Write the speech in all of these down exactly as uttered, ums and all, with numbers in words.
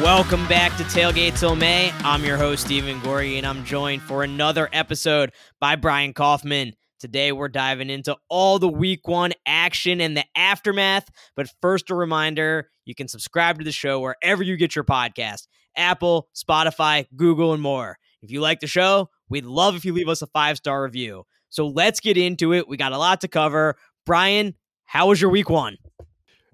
Welcome back to Tailgate Till May. I'm your host, Stephen Gorey, and I'm joined for another episode by Brian Kaufman. Today, we're diving into all the week one action and the aftermath. But first, a reminder, you can subscribe to the show wherever you get your podcast, Apple, Spotify, Google, and more. If you like the show, we'd love if you leave us a five-star review. So let's get into it. We got a lot to cover. Brian, how was your week one?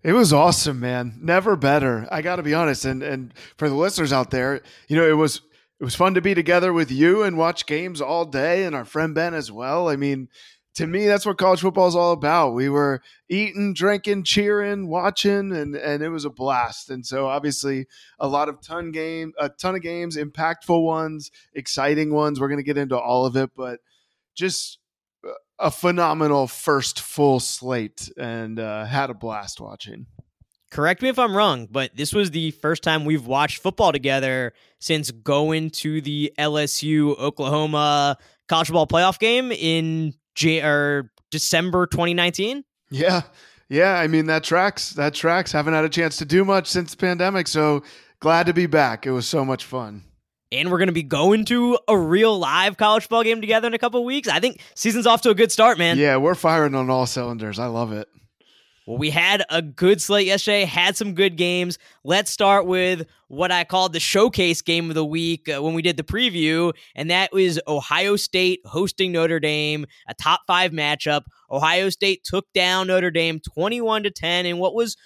It was awesome, man. Never better. I got to be honest. And and for the listeners out there, you know, it was it was fun to be together with you and watch games all day, and our friend Ben as well. I mean, to me, that's what college football is all about. We were eating, drinking, cheering, watching, and and it was a blast. And so obviously a lot of ton game, a ton of games, impactful ones, exciting ones. We're going to get into all of it, but just a phenomenal first full slate, and uh, had a blast watching. Correct me if I'm wrong, but this was the first time we've watched football together since going to the L S U Oklahoma college football playoff game in J- or December twenty nineteen. Yeah. Yeah. I mean, that tracks, that tracks. Haven't had a chance to do much since the pandemic. So glad to be back. It was so much fun. And we're going to be going to a real live college football game together in a couple of weeks. I think season's off to a good start, man. Yeah, we're firing on all cylinders. I love it. Well, we had a good slate yesterday, had some good games. Let's start with what I called the showcase game of the week uh, when we did the preview, and that was Ohio State hosting Notre Dame, a top five matchup. Ohio State took down Notre Dame twenty-one to ten in what was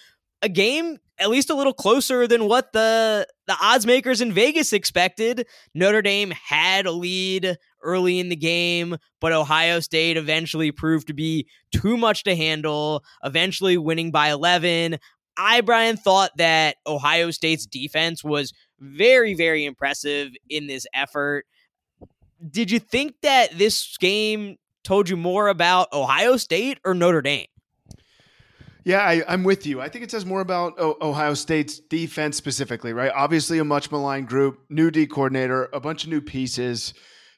a game at least a little closer than what the, the odds makers in Vegas expected. Notre Dame had a lead early in the game, but Ohio State eventually proved to be too much to handle, eventually winning by eleven. I, Brian, thought that Ohio State's defense was very, very impressive in this effort. Did you think that this game told you more about Ohio State or Notre Dame? Yeah, I, I'm with you. I think it says more about o- Ohio State's defense specifically, right? Obviously a much maligned group, new D coordinator, a bunch of new pieces.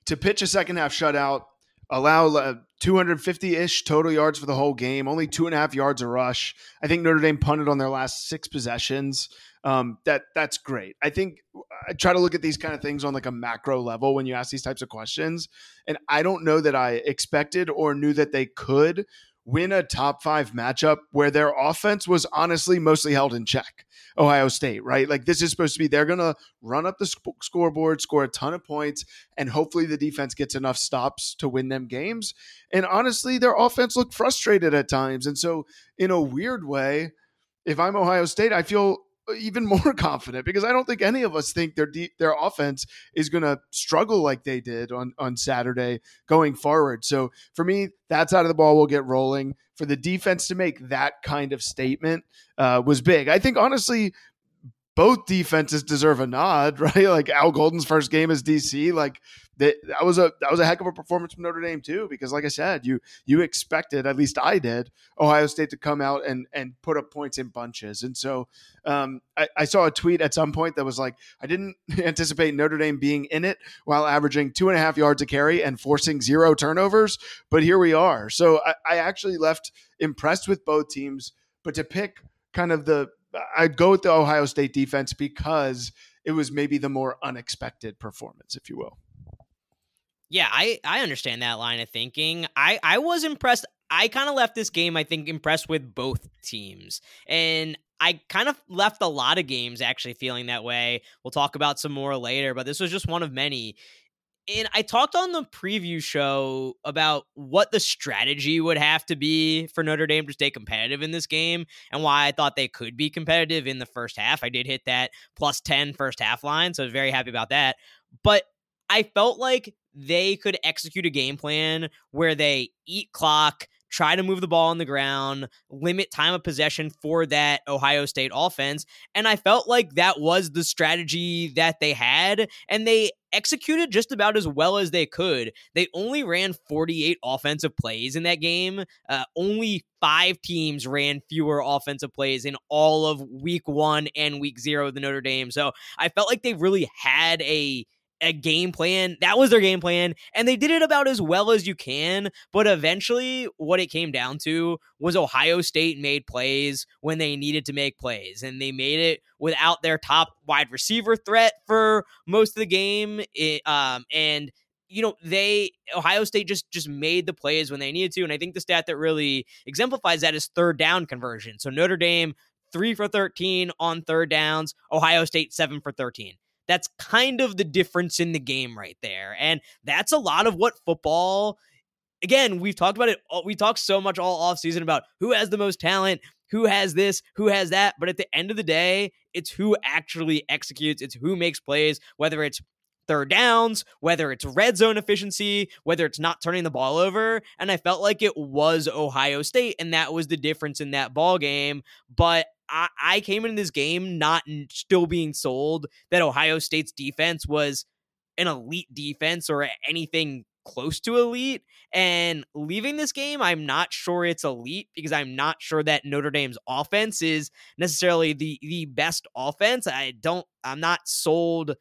To pitch a second half shutout, allow uh, two hundred fifty-ish total yards for the whole game, only two and a half yards a rush. I think Notre Dame punted on their last six possessions. Um, that that's great. I think I try to look at these kind of things on like a macro level when you ask these types of questions. And I don't know that I expected or knew that they could win a top five matchup where their offense was honestly mostly held in check. Ohio State, right? Like this is supposed to be, they're going to run up the sc- scoreboard, score a ton of points, and hopefully the defense gets enough stops to win them games. And honestly, their offense looked frustrated at times. And so in a weird way, if I'm Ohio State, I feel even more confident because I don't think any of us think their de- their offense is going to struggle like they did on, on Saturday going forward. So for me, that side of the ball will get rolling. For the defense to make that kind of statement uh, was big. I think, honestly, both defenses deserve a nod, right? Like Al Golden's first game as D C, like that, that was a that was a heck of a performance from Notre Dame too, because like I said, you you expected, at least I did, Ohio State to come out and and put up points in bunches. And so um, I, I saw a tweet at some point that was like, I didn't anticipate Notre Dame being in it while averaging two and a half yards a carry and forcing zero turnovers, but here we are. So I, I actually left impressed with both teams, but to pick kind of the I'd go with the Ohio State defense because it was maybe the more unexpected performance, if you will. Yeah, I, I understand that line of thinking. I, I was impressed. I kind of left this game, I think, impressed with both teams. And I kind of left a lot of games actually feeling that way. We'll talk about some more later, but this was just one of many. And I talked on the preview show about what the strategy would have to be for Notre Dame to stay competitive in this game and why I thought they could be competitive in the first half. I did hit that plus ten first half line, so I was very happy about that. But I felt like they could execute a game plan where they eat clock, try to move the ball on the ground, limit time of possession for that Ohio State offense. And I felt like that was the strategy that they had, and they executed just about as well as they could. They only ran forty-eight offensive plays in that game. Uh, only five teams ran fewer offensive plays in all of week one and week zero of the Notre Dame. So I felt like they really had a a game plan. That was their game plan, and they did it about as well as you can. But eventually what it came down to was Ohio State made plays when they needed to make plays, and they made it without their top wide receiver threat for most of the game. It, um, and you know, they, Ohio State just, just made the plays when they needed to. And I think the stat that really exemplifies that is third down conversion. So Notre Dame, three for thirteen on third downs, Ohio State, seven for thirteen. That's kind of the difference in the game right there. And that's a lot of what football, again, we've talked about it. We talked so much all offseason about who has the most talent, who has this, who has that. But at the end of the day, it's who actually executes. It's who makes plays, whether it's third downs, whether it's red zone efficiency, whether it's not turning the ball over. And I felt like it was Ohio State, and that was the difference in that ball game. But I, I came into this game not still being sold that Ohio State's defense was an elite defense or anything close to elite. And leaving this game, I'm not sure it's elite, because I'm not sure that Notre Dame's offense is necessarily the the best offense. I don't, I'm not sold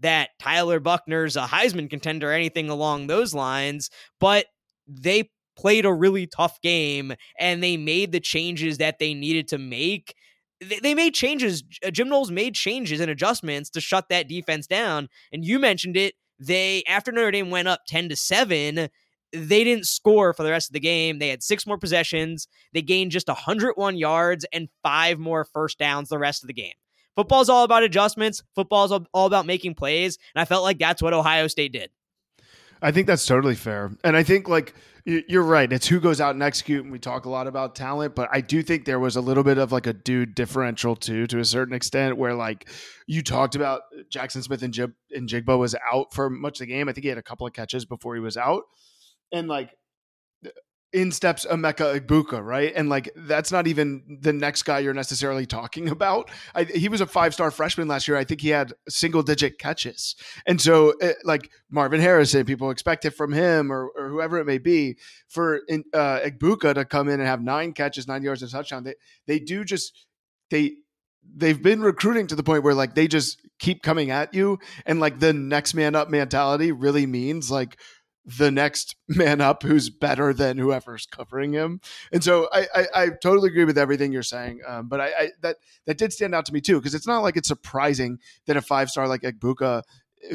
that Tyler Buckner's a Heisman contender or anything along those lines, but they played a really tough game and they made the changes that they needed to make. They made changes. Jim Knowles made changes and adjustments to shut that defense down. And you mentioned it. They, after Notre Dame went up ten to seven, they didn't score for the rest of the game. They had six more possessions. They gained just one hundred one yards and five more first downs the rest of the game. Football's all about adjustments. Football's all about making plays. And I felt like that's what Ohio State did. I think that's totally fair. And I think, like, you're right. It's who goes out and execute. And we talk a lot about talent, but I do think there was a little bit of like a dude differential too, to a certain extent, where like you talked about Jaxon Smith-Njigba was out for much of the game. I think he had a couple of catches before he was out. And like, in steps Emeka Ibuka, right? And like, that's not even the next guy you're necessarily talking about. I, he was a five-star freshman last year. I think he had single-digit catches. And so it, like Marvin Harrison, people expect it from him or, or whoever it may be. For in, uh, Ibuka to come in and have nine catches, nine yards, and a touchdown, they, they do just – they – they've been recruiting to the point where like they just keep coming at you. And like the next man up mentality really means like – the next man up who's better than whoever's covering him. And so I, I, I totally agree with everything you're saying. Um, but I, I that that did stand out to me too, because it's not like it's surprising that a five-star like Ibuka,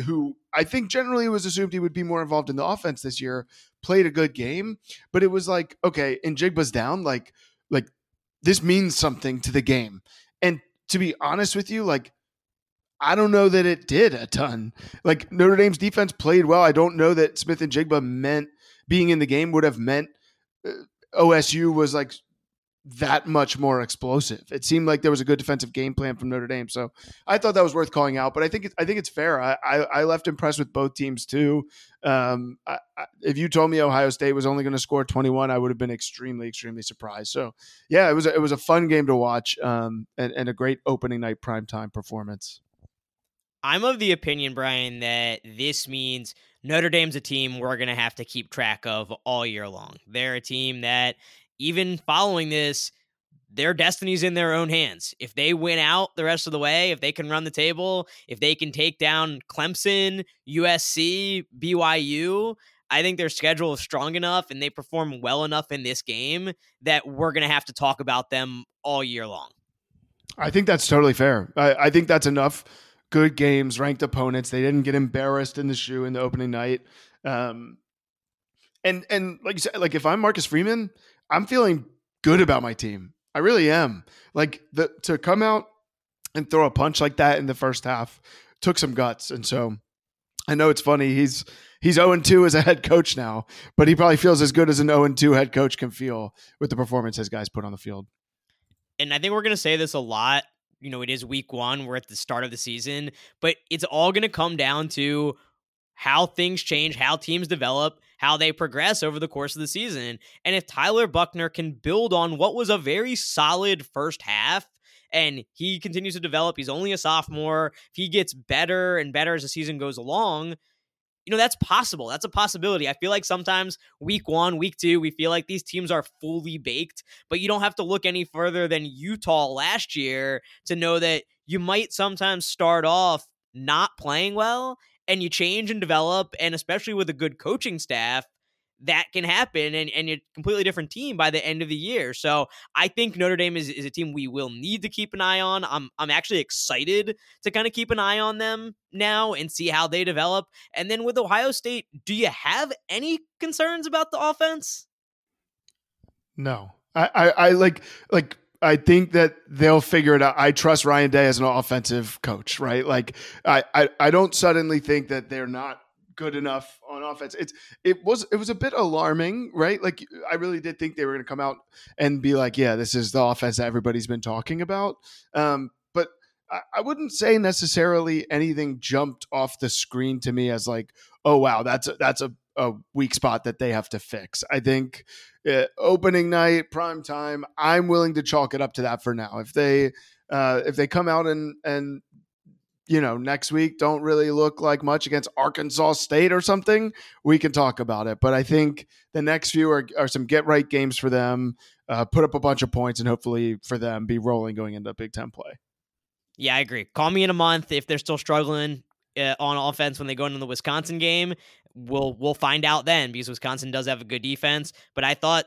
who I think generally was assumed he would be more involved in the offense this year, played a good game. But it was like, okay, and Jigba's down, like like this means something to the game. And to be honest with you, like, I don't know that it did a ton. Like, Notre Dame's defense played well. I don't know that Smith-Njigba meant being in the game would have meant uh, O S U was like that much more explosive. It seemed like there was a good defensive game plan from Notre Dame. So I thought that was worth calling out, but I think, it, I think it's fair. I, I, I left impressed with both teams too. Um, I, I, if you told me Ohio State was only going to score twenty-one, I would have been extremely, extremely surprised. So yeah, it was a, it was a fun game to watch um, and, and a great opening night primetime performance. I'm of the opinion, Brian, that this means Notre Dame's a team we're going to have to keep track of all year long. They're a team that, even following this, their destiny's in their own hands. If they win out the rest of the way, if they can run the table, if they can take down Clemson, U S C, B Y U, I think their schedule is strong enough and they perform well enough in this game that we're going to have to talk about them all year long. I think that's totally fair. I, I think that's enough. Good games, ranked opponents. They didn't get embarrassed in the shoe in the opening night. Um, and, and like you said, like if I'm Marcus Freeman, I'm feeling good about my team. I really am. Like the, to come out and throw a punch like that in the first half took some guts. And so I know it's funny. He's, he's oh and two as a head coach now, but he probably feels as good as an oh and two head coach can feel with the performance his guys put on the field. And I think we're going to say this a lot. You know, it is week one. We're at the start of the season, but it's all going to come down to how things change, how teams develop, how they progress over the course of the season. And if Tyler Buckner can build on what was a very solid first half and he continues to develop, he's only a sophomore. If he gets better and better as the season goes along, you know, that's possible. That's a possibility. I feel like sometimes week one, week two, we feel like these teams are fully baked, but you don't have to look any further than Utah last year to know that you might sometimes start off not playing well and you change and develop, and especially with a good coaching staff, that can happen, and, and a completely different team by the end of the year. So I think Notre Dame is, is a team we will need to keep an eye on. I'm I'm actually excited to kind of keep an eye on them now and see how they develop. And then with Ohio State, do you have any concerns about the offense? No, I, I, I like, like, I think that they'll figure it out. I trust Ryan Day as an offensive coach, right? Like I, I, I don't suddenly think that they're not good enough on offense. It's, it was, it was a bit alarming, right? Like I really did think they were going to come out and be like, yeah, this is the offense that everybody's been talking about. Um, but I, I wouldn't say necessarily anything jumped off the screen to me as like, oh wow, that's a, that's a, a weak spot that they have to fix. I think uh, opening night, prime time, I'm willing to chalk it up to that for now. If they, uh, if they come out and, and, you know, next week don't really look like much against Arkansas State or something, we can talk about it. But I think the next few are, are some get right games for them, uh, put up a bunch of points, and hopefully for them be rolling going into Big Ten play. Yeah, I agree. Call me in a month if they're still struggling uh, on offense when they go into the Wisconsin game. We'll we'll find out then, because Wisconsin does have a good defense. But I thought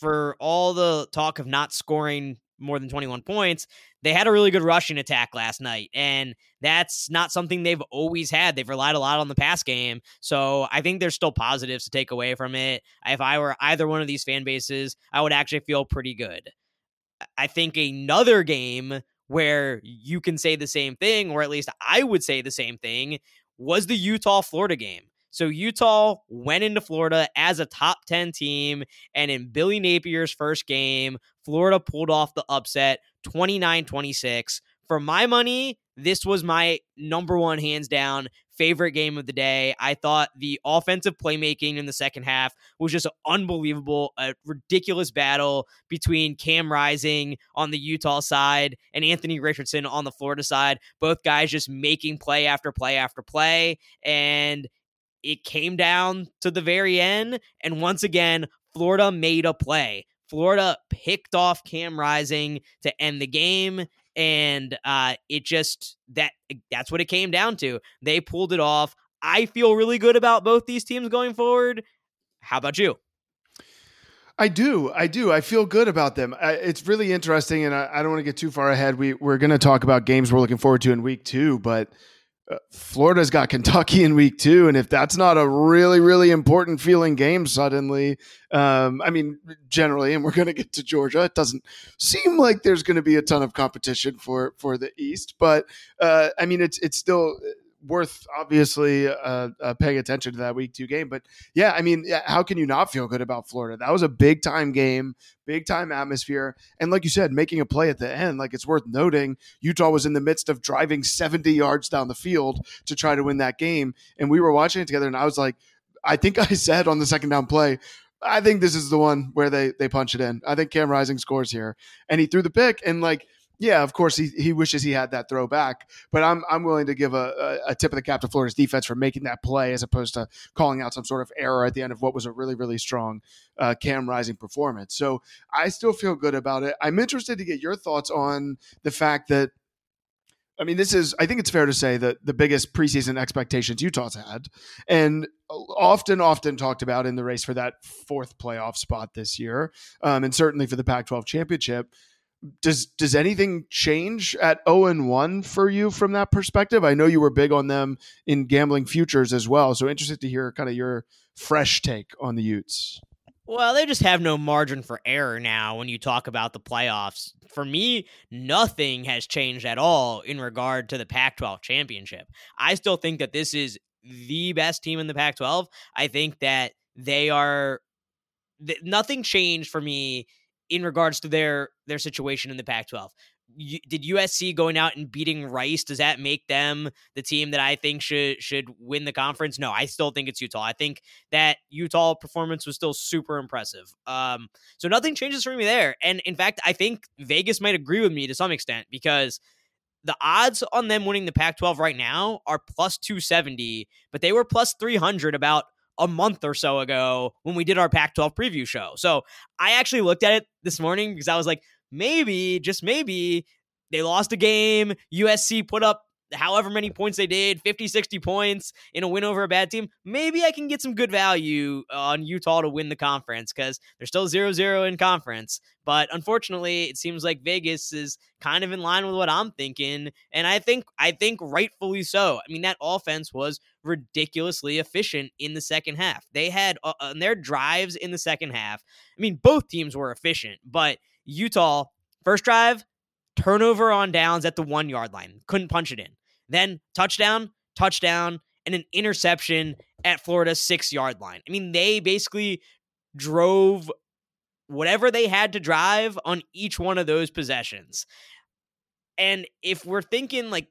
for all the talk of not scoring more than twenty-one points, they had a really good rushing attack last night, and that's not something they've always had. They've relied a lot on the pass game, so I think there's still positives to take away from it. If I were either one of these fan bases, I would actually feel pretty good. I think another game where you can say the same thing, or at least I would say the same thing, was the Utah-Florida game. So Utah went into Florida as a top ten team, and in Billy Napier's first game, Florida pulled off the upset twenty-nine twenty-six. For my money, this was my number one, hands down, favorite game of the day. I thought the offensive playmaking in the second half was just unbelievable, a ridiculous battle between Cam Rising on the Utah side and Anthony Richardson on the Florida side. Both guys just making play after play after play, and it came down to the very end, and once again, Florida made a play. Florida picked off Cam Rising to end the game, and uh, it just that that's what it came down to. They pulled it off. I feel really good about both these teams going forward. How about you? I do. I do. I feel good about them. I, it's really interesting, and I, I don't want to get too far ahead. We, we're going to talk about games we're looking forward to in week two, but Florida's got Kentucky in week two, and if that's not a really, really important feeling game suddenly, um, I mean, generally, and we're going to get to Georgia, it doesn't seem like there's going to be a ton of competition for, for the East, but uh, I mean, it's it's still worth, obviously, uh, uh, paying attention to that week two game. But yeah, I mean, how can you not feel good about Florida? That was a big time game, big time atmosphere. And like you said, making a play at the end, like it's worth noting, Utah was in the midst of driving seventy yards down the field to try to win that game. And we were watching it together, and I was like, I think I said on the second down play, I think this is the one where they, they punch it in. I think Cam Rising scores here. And he threw the pick, and like, yeah, of course he he wishes he had that throw back, but I'm I'm willing to give a, a, a tip of the cap to Florida's defense for making that play as opposed to calling out some sort of error at the end of what was a really, really strong uh, Cam Rising performance. So I still feel good about it. I'm interested to get your thoughts on the fact that, I mean, this is, I think it's fair to say that the biggest preseason expectations Utah's had, and often, often talked about in the race for that fourth playoff spot this year, um, and certainly for the Pac twelve championship. Does does anything change at oh and one for you from that perspective? I know you were big on them in gambling futures as well, so interested to hear kind of your fresh take on the Utes. Well, they just have no margin for error now when you talk about the playoffs. For me, nothing has changed at all in regard to the Pac twelve championship. I still think that this is the best team in the Pac twelve. I think that they are th- – nothing changed for me in regards to their their situation in the Pac twelve. You, did U S C going out and beating Rice, does that make them the team that I think should should win the conference? No, I still think it's Utah. I think that Utah performance was still super impressive. Um, so nothing changes for me there. And in fact, I think Vegas might agree with me to some extent, because the odds on them winning the Pac twelve right now are plus two seventy, but they were plus three hundred about a month or so ago when we did our Pac twelve preview show. So I actually looked at it this morning because I was like, maybe, just maybe, they lost a game. U S C put up however many points they did, fifty, sixty points in a win over a bad team, maybe I can get some good value on Utah to win the conference because they're still zero zero in conference. But unfortunately, it seems like Vegas is kind of in line with what I'm thinking. And I think I think rightfully so. I mean, that offense was ridiculously efficient in the second half. They had uh, on their drives in the second half. I mean, both teams were efficient, but Utah, first drive, turnover on downs at the one yard line. Couldn't punch it in. Then touchdown, touchdown, and an interception at Florida's six yard line. I mean, they basically drove whatever they had to drive on each one of those possessions. And if we're thinking like,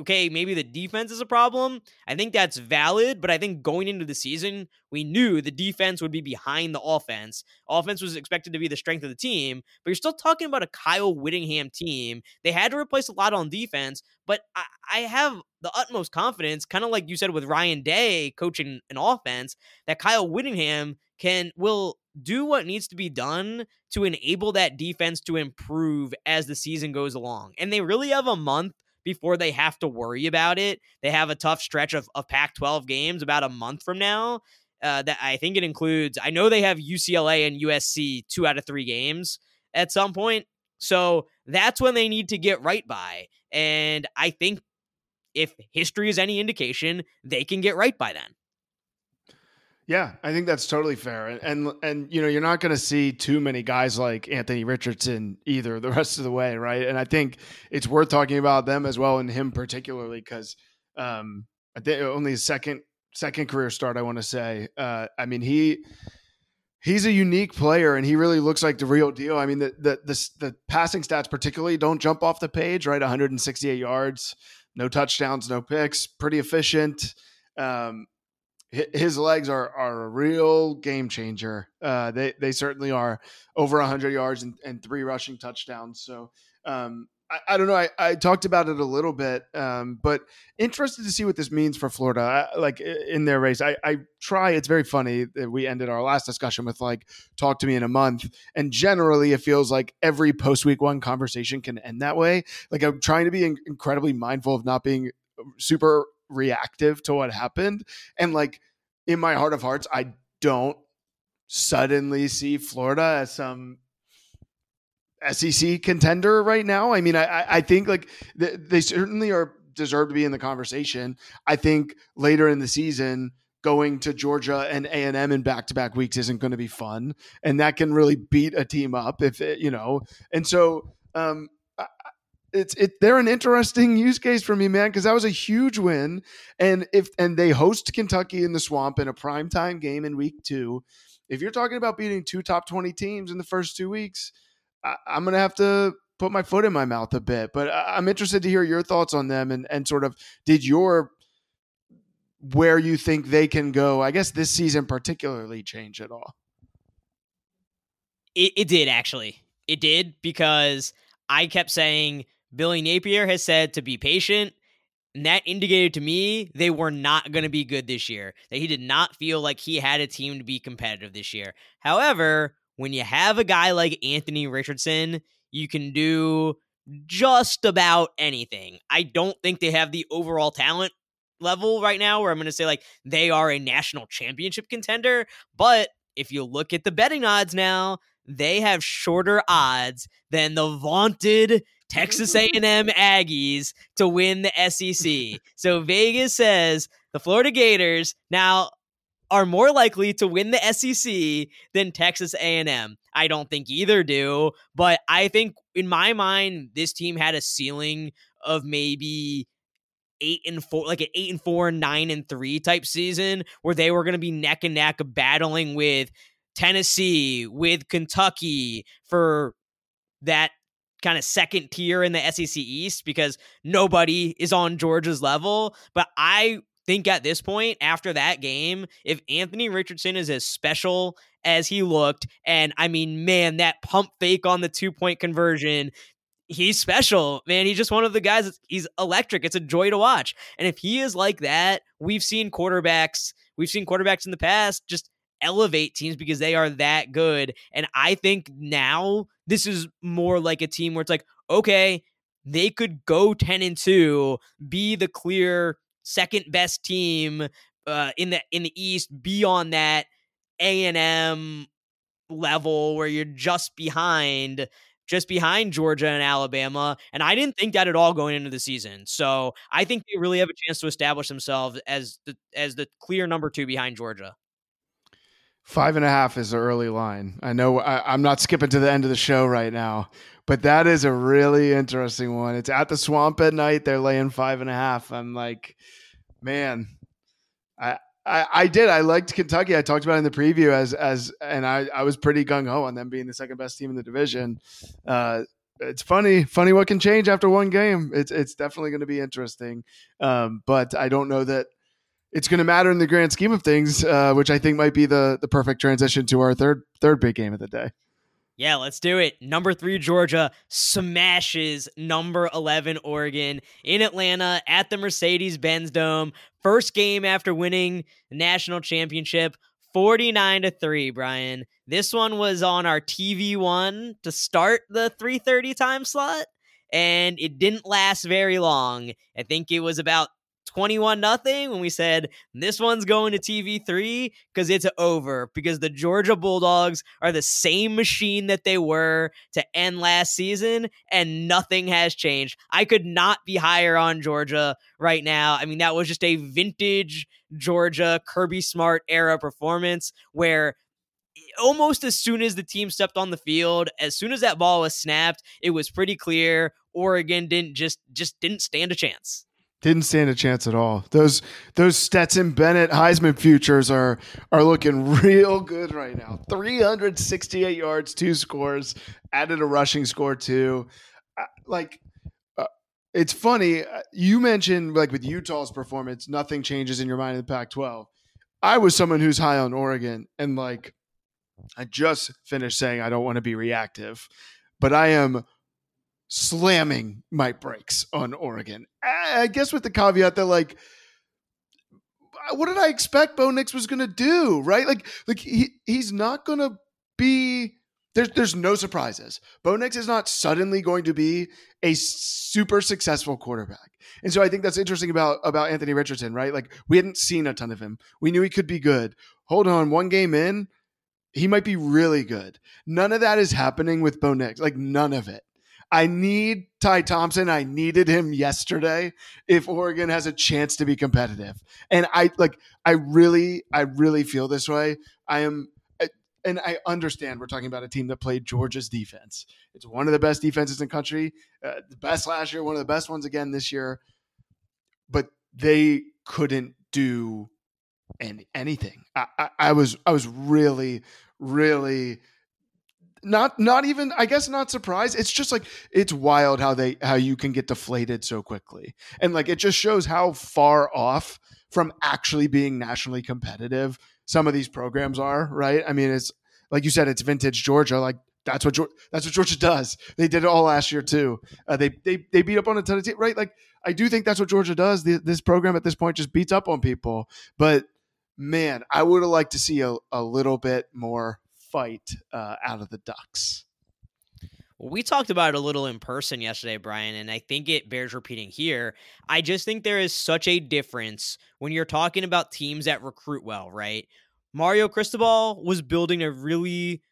okay, maybe the defense is a problem, I think that's valid, but I think going into the season, we knew the defense would be behind the offense. Offense was expected to be the strength of the team, but you're still talking about a Kyle Whittingham team. They had to replace a lot on defense, but I, I have the utmost confidence, kind of like you said with Ryan Day coaching an offense, that Kyle Whittingham can, will do what needs to be done to enable that defense to improve as the season goes along. And they really have a month before they have to worry about it. They have a tough stretch of, of Pac twelve games about a month from now. Uh, that I think it includes, I know they have U C L A and U S C two out of three games at some point. So that's when they need to get right by. And I think if history is any indication, they can get right by then. Yeah, I think that's totally fair. And, and, and you know, you're not going to see too many guys like Anthony Richardson either the rest of the way, right? And I think it's worth talking about them as well, and him particularly, because um, I think only his second, second career start, I want to say. Uh, I mean, he he's a unique player, and he really looks like the real deal. I mean, the the the, the passing stats particularly don't jump off the page, right? one hundred sixty-eight yards, no touchdowns, no picks, pretty efficient. Um His legs are are a real game changer. Uh, they they certainly are. Over one hundred yards and, and three rushing touchdowns. So um, I, I don't know. I, I talked about it a little bit, um, but interested to see what this means for Florida, I, like in their race. I, I try. It's very funny that we ended our last discussion with like, talk to me in a month. And generally it feels like every post week one conversation can end that way. Like I'm trying to be in- incredibly mindful of not being super reactive to what happened. And like in my heart of hearts, I don't suddenly see Florida as some S E C contender right now. I mean, I, I think like they, they certainly are deserve to be in the conversation. I think later in the season, going to Georgia and A and M in back-to-back weeks isn't going to be fun. And that can really beat a team up if it, you know, and so, um, I, It's it. They're an interesting use case for me, man, because that was a huge win, and if and they host Kentucky in the Swamp in a primetime game in week two. If you're talking about beating two top twenty teams in the first two weeks, I, I'm gonna have to put my foot in my mouth a bit. But I, I'm interested to hear your thoughts on them and and sort of did your where you think they can go, I guess this season particularly, change at all. It, it did actually. It did, because I kept saying, Billy Napier has said to be patient, and that indicated to me they were not going to be good this year, that he did not feel like he had a team to be competitive this year. However, when you have a guy like Anthony Richardson, you can do just about anything. I don't think they have the overall talent level right now where I'm going to say like they are a national championship contender, but if you look at the betting odds now, they have shorter odds than the vaunted Texas A and M Aggies to win the S E C. So Vegas says the Florida Gators now are more likely to win the S E C than Texas A and M. I don't think either do, but I think in my mind, this team had a ceiling of maybe eight and four, like an eight and four, nine and three type season where they were going to be neck and neck battling with Tennessee, with Kentucky for that kind of second tier in the S E C East, because nobody is on Georgia's level. But I think at this point, after that game, if Anthony Richardson is as special as he looked, and I mean, man, that pump fake on the two-point conversion, he's special, man. He's just one of the guys. That's, he's electric. It's a joy to watch. And if he is like that, we've seen quarterbacks, we've seen quarterbacks in the past just elevate teams because they are that good. And I think now this is more like a team where it's like, okay, they could go ten and two, be the clear second best team uh, in the in the East, beyond that A and M level where you're just behind, just behind Georgia and Alabama. And I didn't think that at all going into the season. So I think they really have a chance to establish themselves as the as the clear number two behind Georgia. Five and a half is the early line. I know I, I'm not skipping to the end of the show right now, but that is a really interesting one. It's at the Swamp at night. They're laying five and a half. I'm like, man, I, I, I did. I liked Kentucky. I talked about it in the preview as, as, and I, I was pretty gung ho on them being the second best team in the division. Uh, it's funny, funny what can change after one game. It's, it's definitely going to be interesting. Um, but I don't know that it's going to matter in the grand scheme of things, uh, which I think might be the, the perfect transition to our third, third big game of the day. Yeah, let's do it. Number three, Georgia smashes number eleven, Oregon, in Atlanta at the Mercedes-Benz Dome. First game after winning the national championship, forty-nine to three, Brian. This one was on our T V one to start the three thirty time slot, and it didn't last very long. I think it was about twenty-one nothing when we said this one's going to T V three because it's over, because the Georgia Bulldogs are the same machine that they were to end last season, and nothing has changed. I could not be higher on Georgia right now. I mean, that was just a vintage Georgia Kirby Smart era performance where almost as soon as the team stepped on the field, as soon as that ball was snapped, it was pretty clear Oregon didn't just just didn't stand a chance. Didn't stand a chance at all. Those those Stetson Bennett Heisman futures are are looking real good right now. three hundred sixty-eight yards, two scores, added a rushing score too. Uh, like uh, it's funny, uh, you mentioned like with Utah's performance, nothing changes in your mind in the Pac twelve. I was someone who's high on Oregon, and like I just finished saying I don't want to be reactive, but I am slamming my brakes on Oregon. I guess with the caveat that, like, what did I expect Bo Nix was going to do, right? Like, like he, he's not going to be – there's there's no surprises. Bo Nix is not suddenly going to be a super successful quarterback. And so I think that's interesting about, about Anthony Richardson, right? Like, we hadn't seen a ton of him. We knew he could be good. Hold on, one game in, he might be really good. None of that is happening with Bo Nix. Like, none of it. I need Ty Thompson. I needed him yesterday if Oregon has a chance to be competitive. And I like, I really, I really feel this way. I am, I, and I understand we're talking about a team that played Georgia's defense. It's one of the best defenses in the country, uh, the best last year, one of the best ones again this year. But they couldn't do any, anything. I, I, I was, I was really, really. Not, not even, I guess, not surprised. It's just like, it's wild how they, how you can get deflated so quickly. And like, it just shows how far off from actually being nationally competitive some of these programs are, right? I mean, it's like you said, it's vintage Georgia. Like that's what, that's what Georgia does. They did it all last year too. Uh, they, they, they beat up on a ton of teams, right? Like I do think that's what Georgia does. The, this program at this point just beats up on people, but man, I would have liked to see a, a little bit more fight uh, out of the Ducks. We talked about it a little in person yesterday, Brian, and I think it bears repeating here. I just think there is such a difference when you're talking about teams that recruit well, right? Mario Cristobal was building a really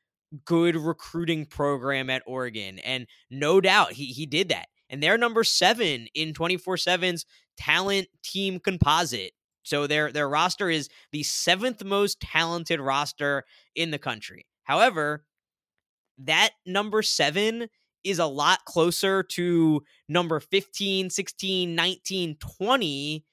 good recruiting program at Oregon, and no doubt he he did that. And they're number seven in twenty-four seven's talent team composite. So their their roster is the seventh most talented roster in the country. However, that number seven is a lot closer to number fifteen, sixteen, nineteen, twenty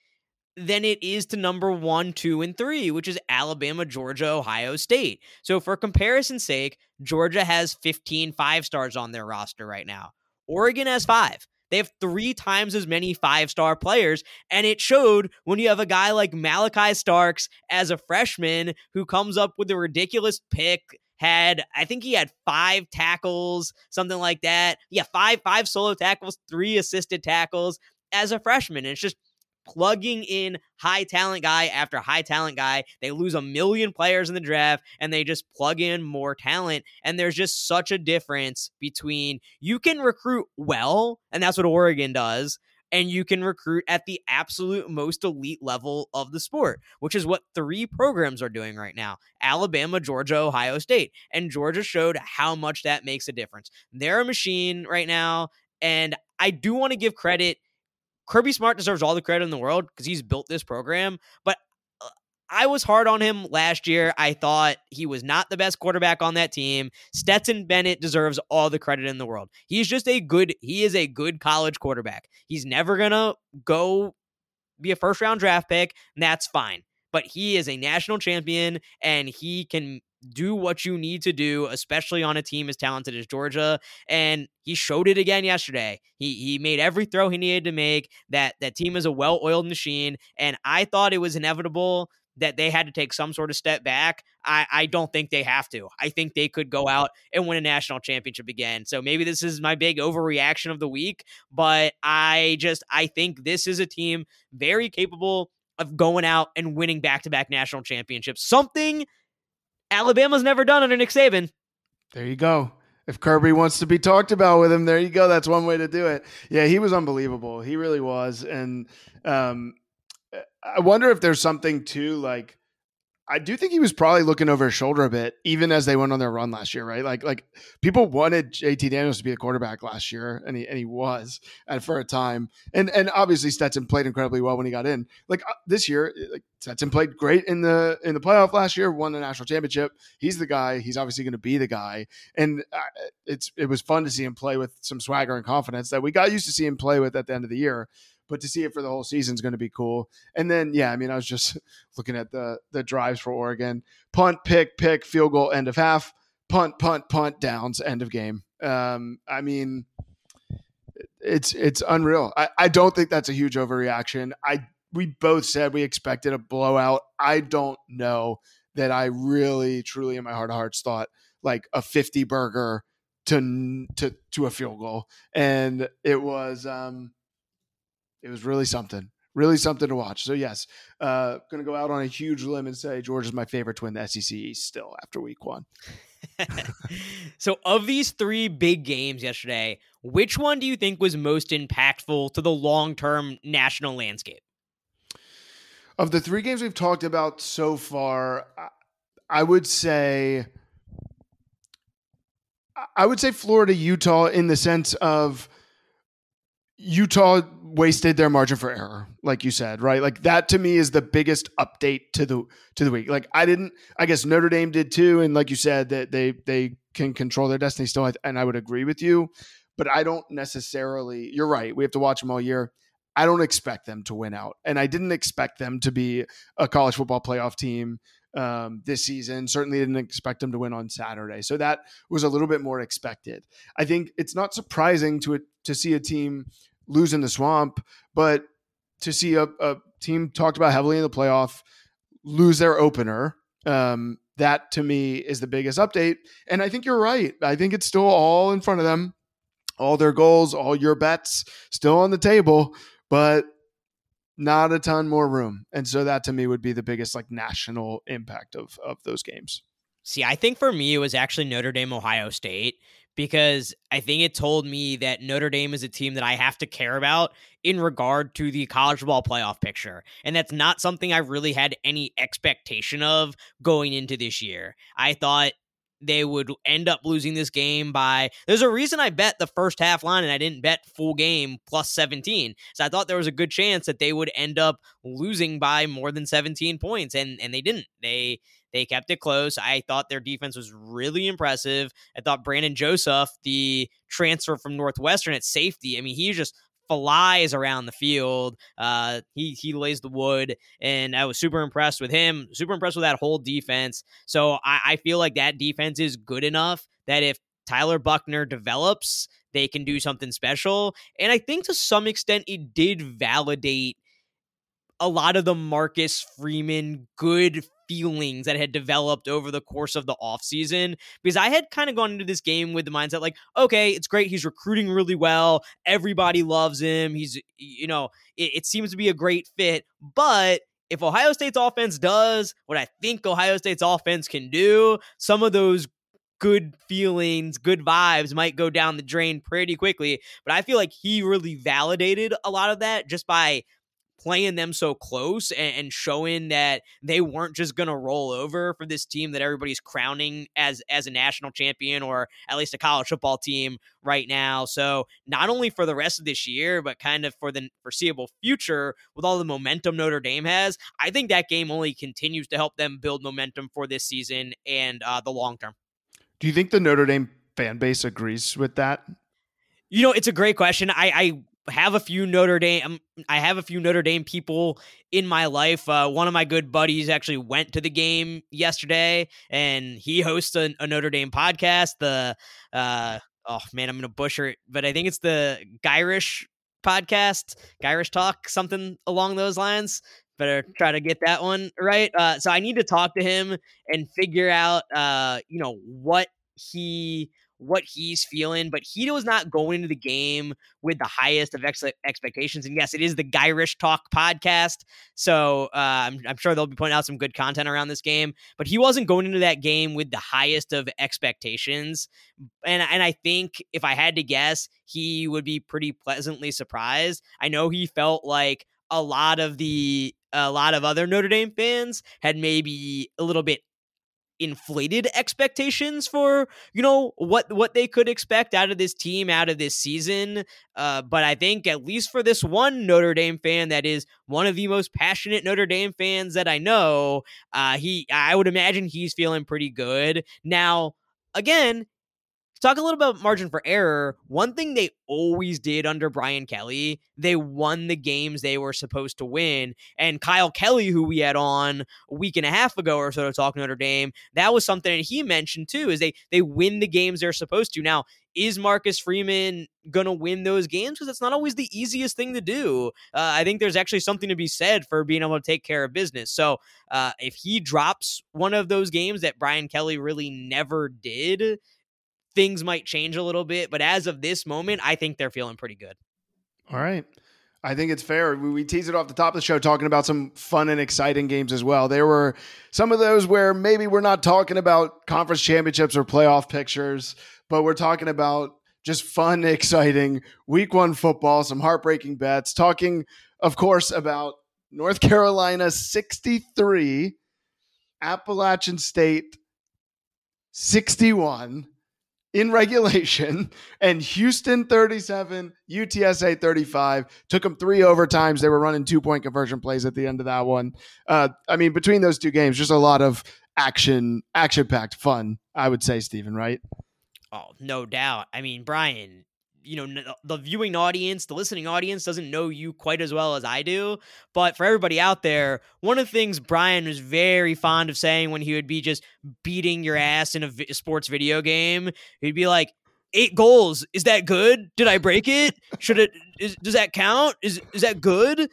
than it is to number one, two, and three, which is Alabama, Georgia, Ohio State. So for comparison's sake, Georgia has fifteen five-stars on their roster right now. Oregon has five. They have three times as many five-star players, and it showed when you have a guy like Malachi Starks as a freshman who comes up with a ridiculous pick, had, I think he had five tackles, something like that. Yeah, five, five solo tackles, three assisted tackles as a freshman. And it's just plugging in high talent guy after high talent guy. They lose a million players in the draft and they just plug in more talent. And there's just such a difference between you can recruit well, and that's what Oregon does, and you can recruit at the absolute most elite level of the sport, which is what three programs are doing right now: Alabama, Georgia, Ohio State. And Georgia showed how much that makes a difference. They're a machine right now, and I do want to give credit. Kirby Smart deserves all the credit in the world because he's built this program, but I was hard on him last year. I thought he was not the best quarterback on that team. Stetson Bennett deserves all the credit in the world. He's just a good, he is a good college quarterback. He's never going to go be a first round draft pick, and that's fine. But he is a national champion and he can do what you need to do, especially on a team as talented as Georgia. And he showed it again yesterday. He he made every throw he needed to make. That, that team is a well-oiled machine. And I thought it was inevitable that they had to take some sort of step back. I, I don't think they have to. I think they could go out and win a national championship again. So maybe this is my big overreaction of the week, but I just, I think this is a team very capable of going out and winning back-to-back national championships. Something Alabama's never done under Nick Saban. There you go. If Kirby wants to be talked about with him, there you go. That's one way to do it. Yeah, he was unbelievable. He really was. And, um, I wonder if there's something too, like, I do think he was probably looking over his shoulder a bit, even as they went on their run last year, right? Like, like people wanted J T Daniels to be a quarterback last year, and he and he was, and for a time, and and obviously Stetson played incredibly well when he got in. Like uh, this year, like Stetson played great in the in the playoff last year, won the national championship. He's the guy. He's obviously going to be the guy, and uh, it's it was fun to see him play with some swagger and confidence that we got used to see him play with at the end of the year. But to see it for the whole season is going to be cool. And then, yeah, I mean, I was just looking at the the drives for Oregon: punt, pick, pick, field goal, end of half, punt, punt, punt, downs, end of game. Um, I mean, it's it's unreal. I, I don't think that's a huge overreaction. I we both said we expected a blowout. I don't know that I really, truly, in my heart of hearts, thought like a fifty burger to to to a field goal, and it was. Um, It was really something, really something to watch. So, yes, uh, going to go out on a huge limb and say Georgia's my favorite to win the S E C East still after week one. So, of these three big games yesterday, which one do you think was most impactful to the long-term national landscape? Of the three games we've talked about so far, I would say I would say Florida, Utah, in the sense of Utah wasted their margin for error, like you said, right? Like that to me is the biggest update to the to the week. Like I didn't, I guess Notre Dame did too, and like you said, that they they can control their destiny still, and I would agree with you, but I don't necessarily. You're right. We have to watch them all year. I don't expect them to win out, and I didn't expect them to be a college football playoff team um, this season. Certainly didn't expect them to win on Saturday. So that was a little bit more expected. I think it's not surprising to it to see a team lose in the swamp, but to see a, a team talked about heavily in the playoff lose their opener, um, that to me is the biggest update. And I think you're right. I think it's still all in front of them, all their goals, all your bets still on the table, but not a ton more room. And so that to me would be the biggest like national impact of, of those games. See, I think for me, it was actually Notre Dame, Ohio State, because I think it told me that Notre Dame is a team that I have to care about in regard to the college football playoff picture. And that's not something I really had any expectation of going into this year. I thought they would end up losing this game by, there's a reason I bet the first half line and I didn't bet full game plus seventeen. So I thought there was a good chance that they would end up losing by more than seventeen points. And, and they didn't, they, They kept it close. I thought their defense was really impressive. I thought Brandon Joseph, the transfer from Northwestern at safety, I mean, he just flies around the field. Uh, he he lays the wood, and I was super impressed with him, super impressed with that whole defense. So I, I feel like that defense is good enough that if Tyler Buckner develops, they can do something special. And I think to some extent it did validate a lot of the Marcus Freeman good feelings that had developed over the course of the offseason, because I had kind of gone into this game with the mindset like, okay, it's great. He's recruiting really well. Everybody loves him. He's, you know, it, it seems to be a great fit, but if Ohio State's offense does what I think Ohio State's offense can do, some of those good feelings, good vibes might go down the drain pretty quickly. But I feel like he really validated a lot of that just by playing them so close and showing that they weren't just going to roll over for this team that everybody's crowning as, as a national champion, or at least a college football team right now. So not only for the rest of this year, but kind of for the foreseeable future with all the momentum Notre Dame has, I think that game only continues to help them build momentum for this season and uh, the long term. Do you think the Notre Dame fan base agrees with that? You know, it's a great question. I, I, have a few Notre Dame. Um, I have a few Notre Dame people in my life. Uh, one of my good buddies actually went to the game yesterday, and he hosts a, a Notre Dame podcast. The uh, oh man, I'm gonna butcher it, but I think it's the Gyrish podcast, Gyrish Talk, something along those lines. Better try to get that one right. Uh, so I need to talk to him and figure out, uh, you know, what he. what he's feeling, but he was not going into the game with the highest of ex- expectations. And yes, it is the Gyrish Talk podcast. So uh, I'm, I'm sure they'll be putting out some good content around this game, but he wasn't going into that game with the highest of expectations. And, and I think if I had to guess, he would be pretty pleasantly surprised. I know he felt like a lot of the, a lot of other Notre Dame fans had maybe a little bit inflated expectations for, you know, what what they could expect out of this team, out of this season. Uh, but I think at least for this one Notre Dame fan that is one of the most passionate Notre Dame fans that I know, uh, he I would imagine he's feeling pretty good. Now, again, talk a little about margin for error. One thing they always did under Brian Kelly, they won the games they were supposed to win. And Kyle Kelly, who we had on a week and a half ago or so to talk Notre Dame, that was something that he mentioned too, is they they win the games they're supposed to. Now, is Marcus Freeman going to win those games? Because it's not always the easiest thing to do. Uh, I think there's actually something to be said for being able to take care of business. So uh, if he drops one of those games that Brian Kelly really never did, things might change a little bit, but as of this moment, I think they're feeling pretty good. All right. I think it's fair. We, we teased it off the top of the show talking about some fun and exciting games as well. There were some of those where maybe we're not talking about conference championships or playoff pictures, but we're talking about just fun, exciting week one football, some heartbreaking bets, talking, of course, about North Carolina sixty-three, Appalachian State sixty-one, in regulation, and Houston thirty-seven, U T S A thirty-five. Took them three overtimes. They were running two-point conversion plays at the end of that one. Uh, I mean, between those two games, just a lot of action, action-packed fun, I would say, Stephen, right? Oh, no doubt. I mean, Brian, you know, the viewing audience, the listening audience doesn't know you quite as well as I do. But for everybody out there, one of the things Brian was very fond of saying when he would be just beating your ass in a sports video game, he'd be like, eight goals. Is that good? Did I break it? Should it, is, does that count? Is, is that good?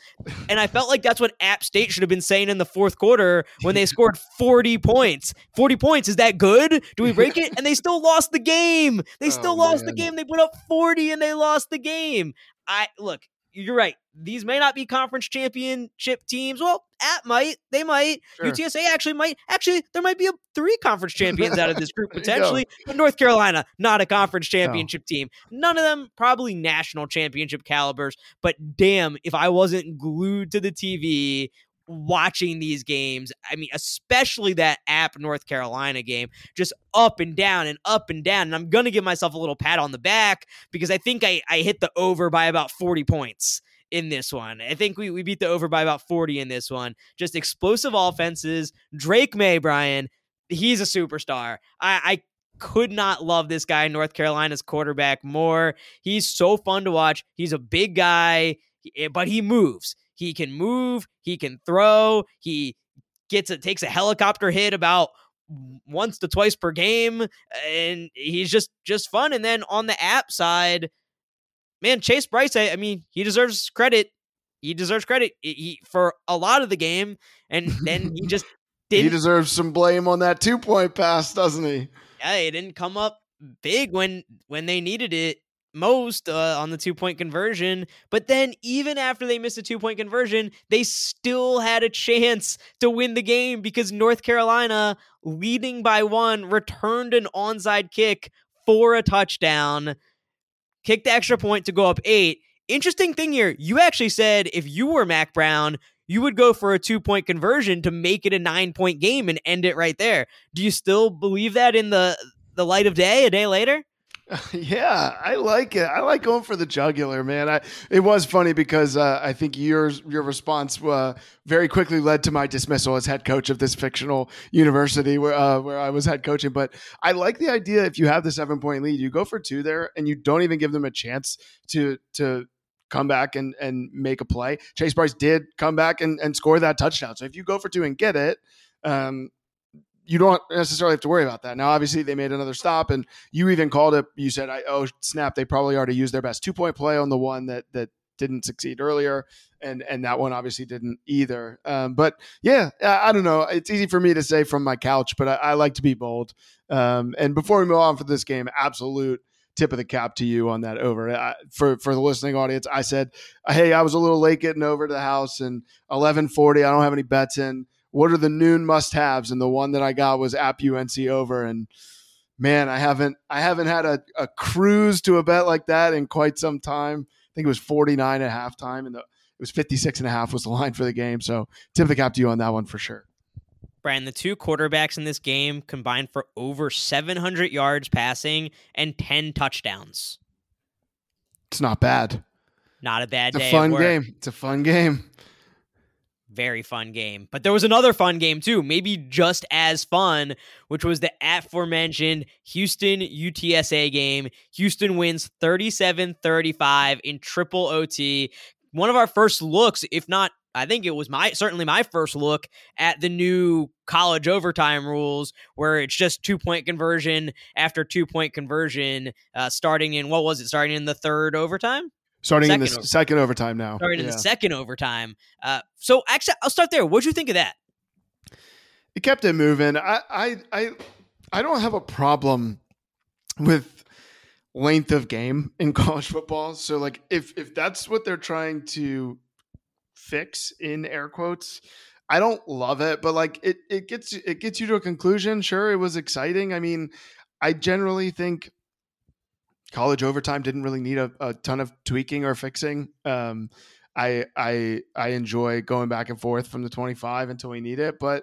And I felt like that's what App State should have been saying in the fourth quarter when they scored forty points, forty points. Is that good? Do we break it? And they still lost the game. They still oh, lost man. the game. They put up forty and they lost the game. I look, you're right. These may not be conference championship teams. Well, App might. They might. Sure. U T S A actually might. Actually, there might be a three conference champions out of this group potentially. But North Carolina, not a conference championship no. team. None of them probably national championship calibers. But damn, if I wasn't glued to the T V watching these games, I mean, especially that App North Carolina game, just up and down and up and down. And I'm going to give myself a little pat on the back because I think I, I hit the over by about forty points. In this one, I think we, we beat the over by about forty in this one. Just explosive offenses. Drake May, Brian, he's a superstar. I, I could not love this guy, North Carolina's quarterback, more. He's so fun to watch. He's a big guy, but he moves. He can move. He can throw. He gets it, takes a helicopter hit about once to twice per game, and he's just just fun. And then on the App side, man, Chase Bryce, I, I mean, he deserves credit. He deserves credit he, he, for a lot of the game, and then he just Didn't, he deserves some blame on that two-point pass, doesn't he? Yeah, it didn't come up big when when they needed it most uh, on the two-point conversion. But then even after they missed a two-point conversion, they still had a chance to win the game because North Carolina, leading by one, returned an onside kick for a touchdown, kicked the extra point to go up eight. Interesting thing here, you actually said if you were Mac Brown, you would go for a two-point conversion to make it a nine-point game and end it right there. Do you still believe that in the, the light of day, a day later? Yeah, I like it. I like going for the jugular, man. I, it was funny because uh, I think your your response uh, very quickly led to my dismissal as head coach of this fictional university where uh, where I was head coaching. But I like the idea, if you have the seven-point lead, you go for two there, and you don't even give them a chance to to come back and, and make a play. Chase Bryce did come back and, and score that touchdown. So if you go for two and get it, um, you don't necessarily have to worry about that. Now, obviously, they made another stop, and you even called it. You said, "I oh, snap, they probably already used their best two-point play on the one that that didn't succeed earlier," and and that one obviously didn't either. Um, but, yeah, I, I don't know. It's easy for me to say from my couch, but I, I like to be bold. Um, and before we move on for this game, absolute tip of the cap to you on that over. I, for for the listening audience, I said, hey, I was a little late getting over to the house, and eleven forty, I don't have any bets in. What are the noon must-haves? And the one that I got was App U N C over. And man, I haven't I haven't had a, a cruise to a bet like that in quite some time. I think it was forty-nine at halftime, and the, it was fifty-six and a half was the line for the game. So tip the cap to you on that one for sure. Brian, the two quarterbacks in this game combined for over seven hundred yards passing and ten touchdowns. It's not bad. Not a bad day. It's a fun game. It's a fun game. Very fun game. But there was another fun game too, maybe just as fun, which was the aforementioned Houston U T S A game. Houston wins thirty-seven thirty-five in triple O T. One of our first looks, if not, I think it was my certainly my first look at the new college overtime rules, where it's just two-point conversion after two-point conversion, uh, starting in, what was it, starting in the third overtime? Starting second in the over- second overtime now. Starting yeah. in the second overtime. Uh, so actually, I'll start there. What'd you think of that? It kept it moving. I, I, I, I don't have a problem with length of game in college football. So like, if if that's what they're trying to fix in air quotes, I don't love it. But like, it it gets it gets you to a conclusion. Sure, it was exciting. I mean, I generally think college overtime didn't really need a, a ton of tweaking or fixing. Um, I I I enjoy going back and forth from the twenty-five until we need it, but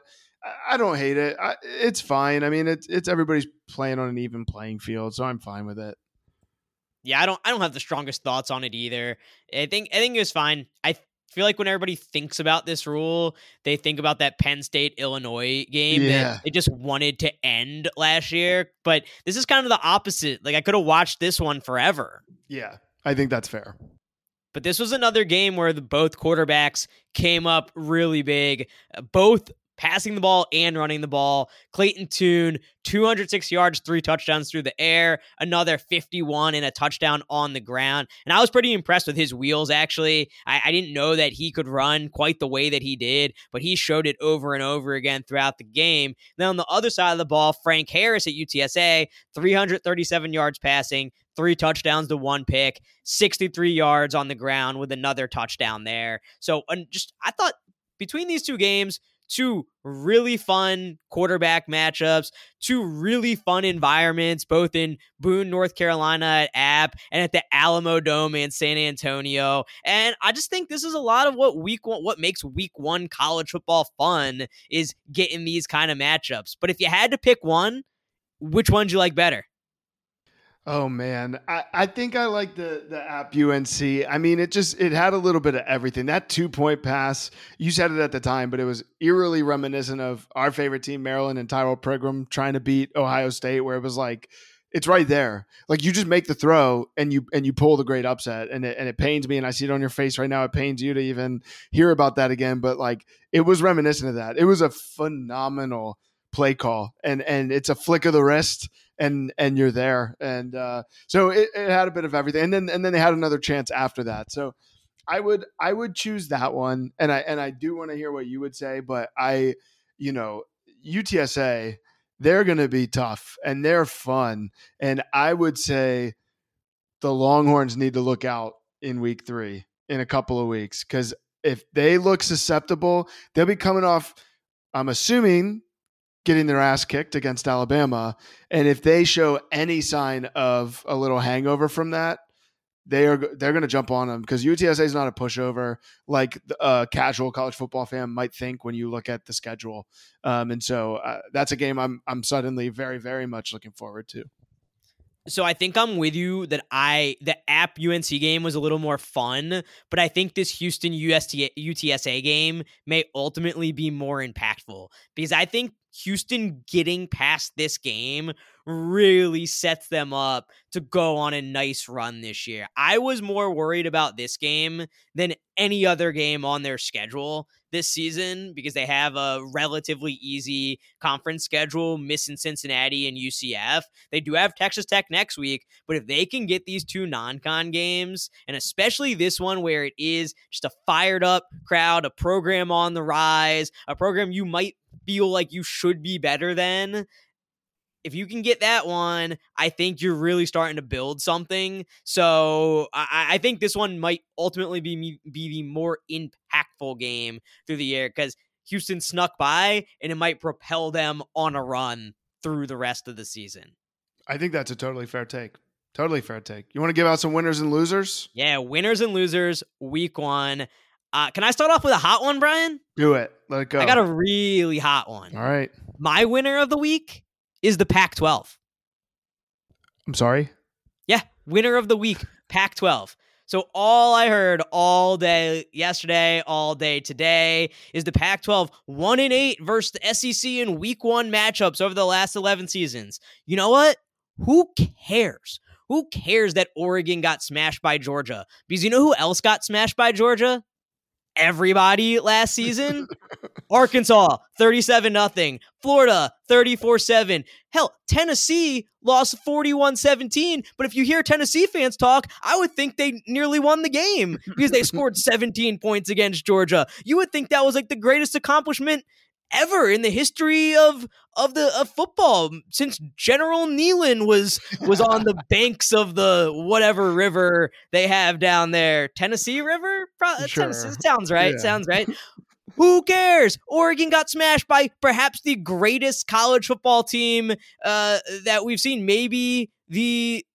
I don't hate it. I, it's fine. I mean, it's it's everybody's playing on an even playing field, so I'm fine with it. Yeah, I don't I don't have the strongest thoughts on it either. I think I think it was fine. I feel like when everybody thinks about this rule, they think about that Penn State Illinois game yeah. that it just wanted to end last year. But this is kind of the opposite. Like, I could have watched this one forever. Yeah, I think that's fair. But this was another game where the both quarterbacks came up really big, both passing the ball and running the ball. Clayton Tune, two hundred six yards, three touchdowns through the air, another fifty-one and a touchdown on the ground. And I was pretty impressed with his wheels, actually. I, I didn't know that he could run quite the way that he did, but he showed it over and over again throughout the game. Then on the other side of the ball, Frank Harris at U T S A, three hundred thirty-seven yards passing, three touchdowns to one pick, sixty-three yards on the ground with another touchdown there. So and just I thought between these two games, two really fun quarterback matchups, two really fun environments, both in Boone, North Carolina at App and at the Alamo Dome in San Antonio. And I just think this is a lot of what week one, what makes week one college football fun is getting these kind of matchups. But if you had to pick one, which one do you like better? Oh man, I, I think I like the the App U N C. I mean, it just it had a little bit of everything. That two point pass, you said it at the time, but it was eerily reminiscent of our favorite team, Maryland, and Tyrell Prigram trying to beat Ohio State, where it was like, it's right there. Like, you just make the throw and you and you pull the great upset, and it and it pains me, and I see it on your face right now. It pains you to even hear about that again, but like, it was reminiscent of that. It was a phenomenal play call, and and it's a flick of the wrist. And and you're there, and uh, so it, it had a bit of everything, and then and then they had another chance after that. So I would I would choose that one, and I and I do want to hear what you would say, but I, you know, U T S A, they're going to be tough and they're fun. And I would say the Longhorns need to look out in week three in a couple of weeks, because if they look susceptible, they'll be coming off, I'm assuming, getting their ass kicked against Alabama. And if they show any sign of a little hangover from that, they are, they're going to jump on them, because U T S A is not a pushover like a casual college football fan might think when you look at the schedule. Um, and so uh, that's a game I'm I'm suddenly very, very much looking forward to. So I think I'm with you that I the App U N C game was a little more fun, but I think this Houston U T S A game may ultimately be more impactful, because I think Houston getting past this game really sets them up to go on a nice run this year. I was more worried about this game than any other game on their schedule this season, because they have a relatively easy conference schedule, missing Cincinnati and U C F. They do have Texas Tech next week, but if they can get these two non-con games, and especially this one where it is just a fired up crowd, a program on the rise, a program you might feel like you should be better than, if you can get that one, I think you're really starting to build something. So I, I think this one might ultimately be, be the more impactful game through the year, because Houston snuck by and it might propel them on a run through the rest of the season. I think that's a totally fair take. Totally fair take. You want to give out some winners and losers? Yeah, winners and losers, week one. Uh, can I start off with a hot one, Brian? Do it. Let it go. I got a really hot one. All right. My winner of the week is the Pac twelve. I'm sorry? Yeah, winner of the week, Pac twelve. So all I heard all day yesterday, all day today, is the Pac twelve one and eight versus the S E C in week one matchups over the last eleven seasons. You know what? Who cares? Who cares that Oregon got smashed by Georgia? Because you know who else got smashed by Georgia? Everybody last season. Arkansas, thirty-seven nothing. Florida, thirty-four seven. Hell, Tennessee lost forty-one seventeen. But if you hear Tennessee fans talk, I would think they nearly won the game, because they scored seventeen points against Georgia. You would think that was like the greatest accomplishment ever in the history of of the of football since General Neyland was was on the banks of the whatever river they have down there. Tennessee River? Pro- sure. Tennessee sounds right. Yeah. Sounds right. Who cares? Oregon got smashed by perhaps the greatest college football team uh, that we've seen. Maybe the,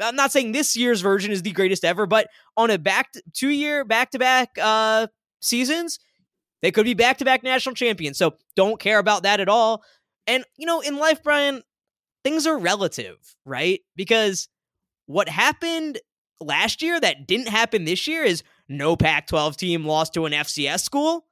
I'm not saying this year's version is the greatest ever, but on a back to, two-year back-to-back uh, seasons, they could be back-to-back national champions. So don't care about that at all. And, you know, in life, Brian, things are relative, right? Because what happened last year that didn't happen this year is no Pac twelve team lost to an F C S school.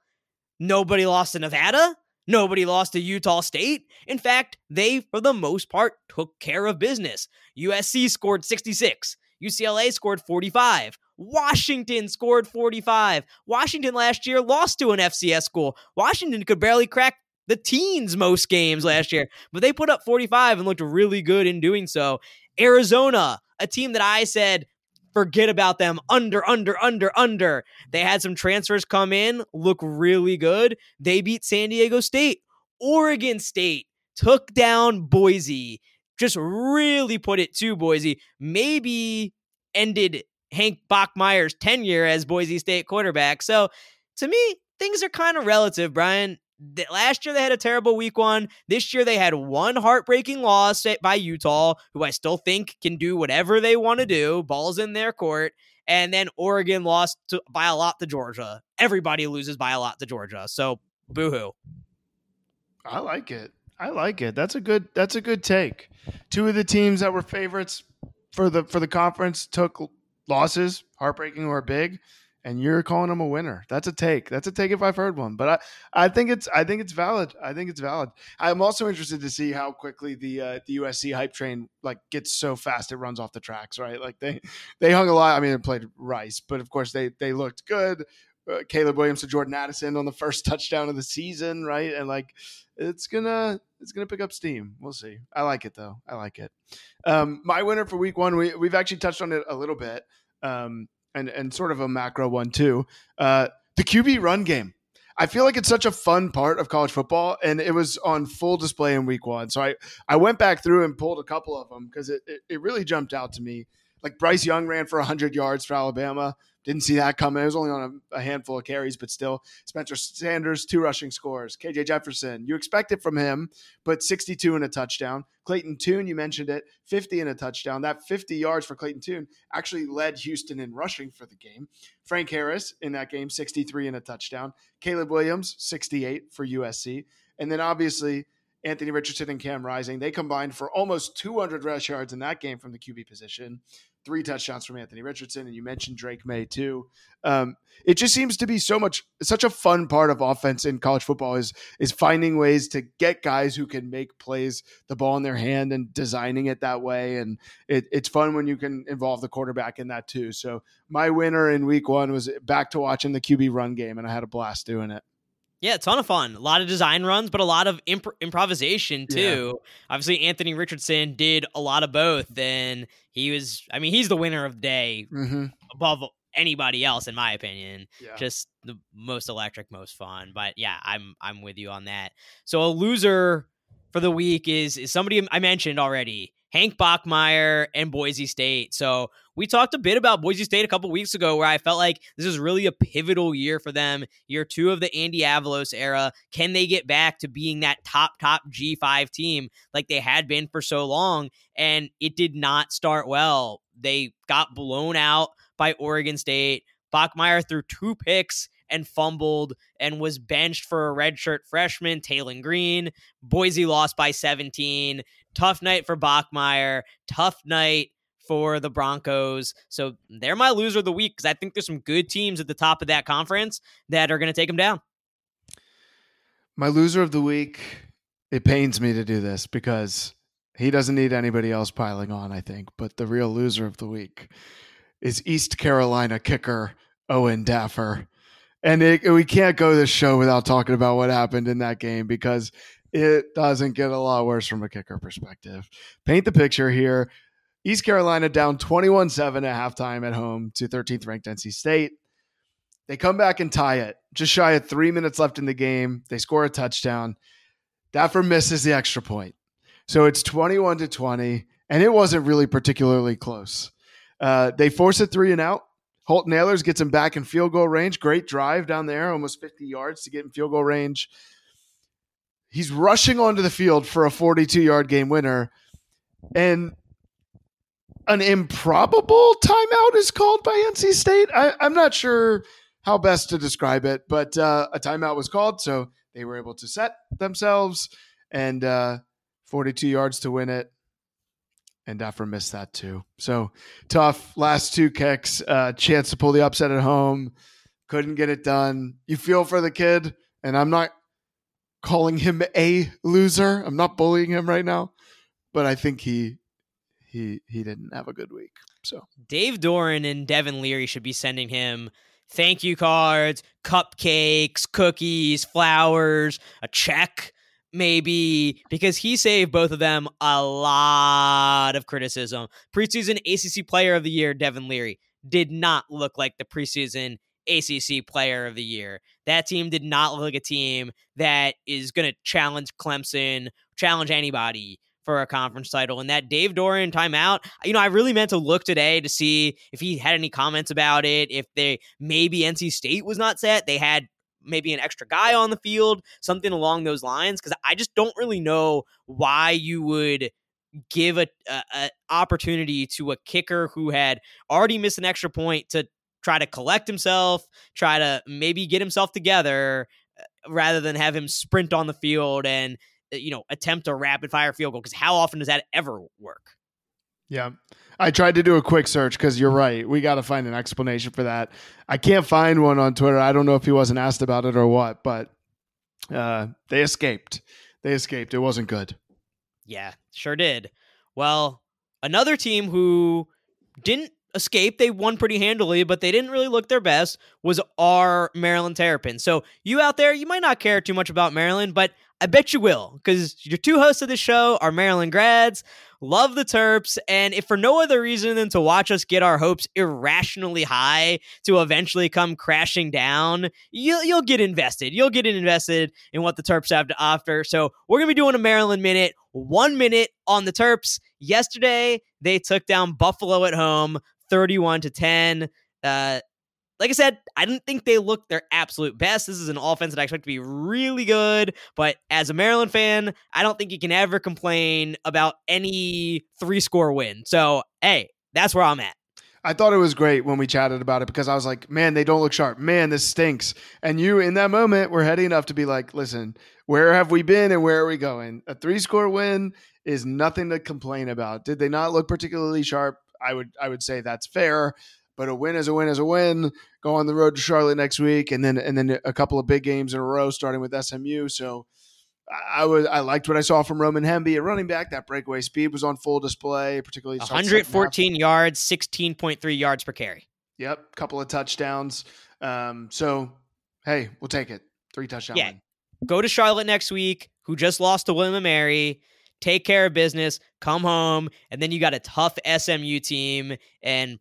Nobody lost to Nevada. Nobody lost to Utah State. In fact, they, for the most part, took care of business. U S C scored sixty-six. U C L A scored forty-five. Washington scored forty-five. Washington last year lost to an F C S school. Washington could barely crack the teens most games last year, but they put up forty-five and looked really good in doing so. Arizona, a team that I said, forget about them. Under, under, under, under. They had some transfers come in, look really good. They beat San Diego State. Oregon State took down Boise. Just really put it to Boise. Maybe ended Hank Bachmeier's tenure as Boise State quarterback. So to me, things are kind of relative, Brian. Last year they had a terrible week one. This year they had one heartbreaking loss by Utah, who I still think can do whatever they want to do. Ball's in their court. And then Oregon lost to, by a lot to Georgia. Everybody loses by a lot to Georgia. So boohoo. I like it. I like it. That's a good. That's a good take. Two of the teams that were favorites for the for the conference took losses, heartbreaking or big. And you're calling them a winner. That's a take. That's a take if I've heard one. But I, I think it's I think it's valid. I think it's valid. I'm also interested to see how quickly the uh, the U S C hype train like gets so fast it runs off the tracks, right? Like they they hung a lot. I mean, they played Rice, but of course they they looked good. Uh, Caleb Williams to Jordan Addison on the first touchdown of the season, right? And like it's gonna it's gonna pick up steam. We'll see. I like it though. I like it. Um, my winner for week one, we we've actually touched on it a little bit. Um, And and sort of a macro one too, uh, the Q B run game. I feel like it's such a fun part of college football, and it was on full display in week one. So I, I went back through and pulled a couple of them because it, it, it really jumped out to me. Like Bryce Young ran for one hundred yards for Alabama. Didn't see that coming. It was only on a, a handful of carries, but still. Spencer Sanders, two rushing scores. K J Jefferson, you expect it from him, but sixty-two and a touchdown. Clayton Tune, you mentioned it, fifty and a touchdown. That fifty yards for Clayton Tune actually led Houston in rushing for the game. Frank Harris in that game, sixty-three and a touchdown. Caleb Williams, sixty-eight for U S C. And then obviously Anthony Richardson and Cam Rising, they combined for almost two hundred rush yards in that game from the Q B position. Three touchdowns from Anthony Richardson, and you mentioned Drake May too. Um, it just seems to be so much, such a fun part of offense in college football is is finding ways to get guys who can make plays, the ball in their hand, and designing it that way. And it, it's fun when you can involve the quarterback in that too. So my winner in week one was back to watching the Q B run game, and I had a blast doing it. Yeah, a ton of fun. A lot of design runs, but a lot of imp- improvisation too. Yeah. Obviously, Anthony Richardson did a lot of both, and he was, I mean, he's the winner of the day mm-hmm. above anybody else, in my opinion. Yeah. Just the most electric, most fun. But yeah, I'm I'm with you on that. So a loser for the week is is somebody I mentioned already, Hank Bachmeier and Boise State. So we talked a bit about Boise State a couple weeks ago, where I felt like this is really a pivotal year for them. Year two of the Andy Avalos era. Can they get back to being that top, top G five team like they had been for so long? And it did not start well. They got blown out by Oregon State. Bachmeier threw two picks and fumbled and was benched for a redshirt freshman, Taylon Green. Boise lost by seventeen. Tough night for Bachmeier. Tough night for the Broncos. So they're my loser of the week because I think there's some good teams at the top of that conference that are going to take them down. My loser of the week, it pains me to do this because he doesn't need anybody else piling on, I think. But the real loser of the week is East Carolina kicker Owen Daffer. And it, we can't go this show without talking about what happened in that game because it doesn't get a lot worse from a kicker perspective. Paint the picture here. East Carolina down twenty-one seven at halftime at home to thirteenth ranked N C State. They come back and tie it. Just shy of three minutes left in the game. They score a touchdown. Daffer misses the extra point. So it's twenty-one to twenty, and it wasn't really particularly close. Uh, they force a three and out. Holt Nailers gets him back in field goal range. Great drive down there, almost fifty yards to get in field goal range. He's rushing onto the field for a forty-two-yard game winner, and an improbable timeout is called by N C State. I, I'm not sure how best to describe it, but uh, a timeout was called, so they were able to set themselves, and uh, forty-two yards to win it. And Daffer missed that too. So tough last two kicks, uh, chance to pull the upset at home. Couldn't get it done. You feel for the kid, and I'm not calling him a loser. I'm not bullying him right now, but I think he he he didn't have a good week. So Dave Doran and Devin Leary should be sending him thank you cards, cupcakes, cookies, flowers, a check. Maybe, because he saved both of them a lot of criticism. Preseason A C C Player of the Year, Devin Leary, did not look like the preseason A C C Player of the Year. That team did not look like a team that is going to challenge Clemson, challenge anybody for a conference title. And that Dave Doran timeout, you know, I really meant to look today to see if he had any comments about it, if they maybe N C State was not set. They had maybe an extra guy on the field, something along those lines. Cause I just don't really know why you would give a, a, a opportunity to a kicker who had already missed an extra point to try to collect himself, try to maybe get himself together rather than have him sprint on the field and, you know, attempt a rapid fire field goal. Cause how often does that ever work? Yeah. I tried to do a quick search because you're right. We got to find an explanation for that. I can't find one on Twitter. I don't know if he wasn't asked about it or what, but uh, they escaped. They escaped. It wasn't good. Yeah, sure did. Well, another team who didn't escape, they won pretty handily, but they didn't really look their best, was our Maryland Terrapins. So you out there, you might not care too much about Maryland, but I bet you will, because your two hosts of this show are Maryland grads, love the Terps, and if for no other reason than to watch us get our hopes irrationally high to eventually come crashing down, you, you'll get invested. You'll get invested in what the Terps have to offer. So we're going to be doing a Maryland Minute, one minute on the Terps. Yesterday, they took down Buffalo at home, thirty-one to ten. Uh, Like I said, I didn't think they looked their absolute best. This is an offense that I expect to be really good, but as a Maryland fan, I don't think you can ever complain about any three-score win. So, hey, that's where I'm at. I thought it was great when we chatted about it because I was like, man, they don't look sharp. Man, this stinks. And you, in that moment, were heady enough to be like, listen, where have we been and where are we going? A three-score win is nothing to complain about. Did they not look particularly sharp? I would, I would say that's fair. But a win is a win is a win. Go on the road to Charlotte next week, and then and then a couple of big games in a row, starting with S M U. So I was I liked what I saw from Roman Hemby at running back. That breakaway speed was on full display, particularly one hundred fourteen yards, sixteen point three yards per carry. Yep, couple of touchdowns. Um, so hey, we'll take it. Three touchdowns. Yeah, win. Go to Charlotte next week, who just lost to William and Mary. Take care of business. Come home, and then you got a tough S M U team and.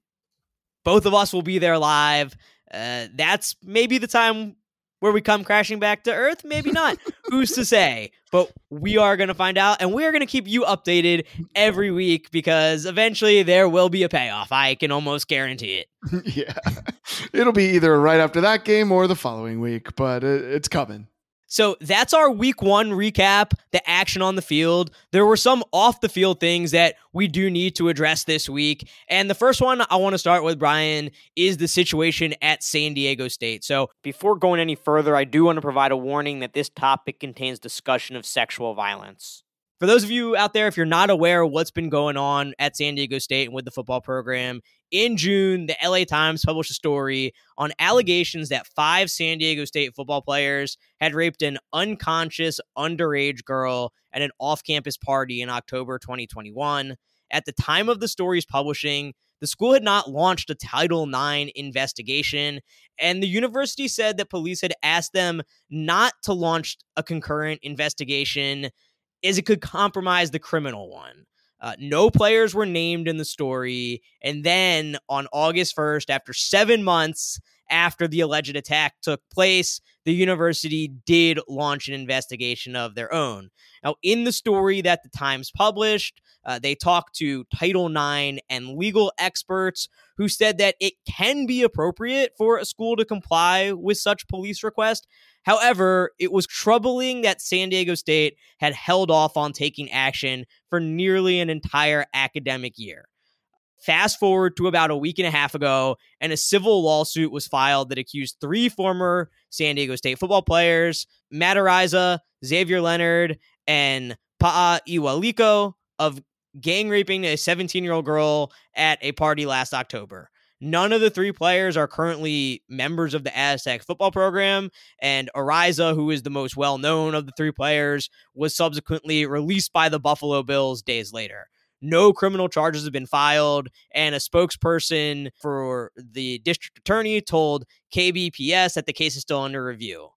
Both of us will be there live. Uh, that's maybe the time where we come crashing back to earth. Maybe not. Who's to say? But we are going to find out, and we're going to keep you updated every week because eventually there will be a payoff. I can almost guarantee it. Yeah. It'll be either right after that game or the following week, but it's coming. So that's our week one recap, the action on the field. There were some off the field things that we do need to address this week. And the first one I want to start with, Brian, is the situation at San Diego State. So before going any further, I do want to provide a warning that this topic contains discussion of sexual violence. For those of you out there, if you're not aware of what's been going on at San Diego State and with the football program, in June, the L A Times published a story on allegations that five San Diego State football players had raped an unconscious underage girl at an off-campus party in October twenty twenty-one. At the time of the story's publishing, the school had not launched a Title nine investigation, and the university said that police had asked them not to launch a concurrent investigation as it could compromise the criminal one. Uh, no players were named in the story. And then on August first, after seven months after the alleged attack took place, the university did launch an investigation of their own. Now, in the story that the Times published, uh, they talked to Title nine and legal experts who said that it can be appropriate for a school to comply with such police requests. However, it was troubling that San Diego State had held off on taking action for nearly an entire academic year. Fast forward to about a week and a half ago, and a civil lawsuit was filed that accused three former San Diego State football players, Matariza, Xavier Leonard, and Pa'a Iwaliko, of gang raping a seventeen-year-old girl at a party last October. None of the three players are currently members of the Aztec football program, and Ariza, who is the most well-known of the three players, was subsequently released by the Buffalo Bills days later. No criminal charges have been filed, and a spokesperson for the district attorney told K B P S that the case is still under review.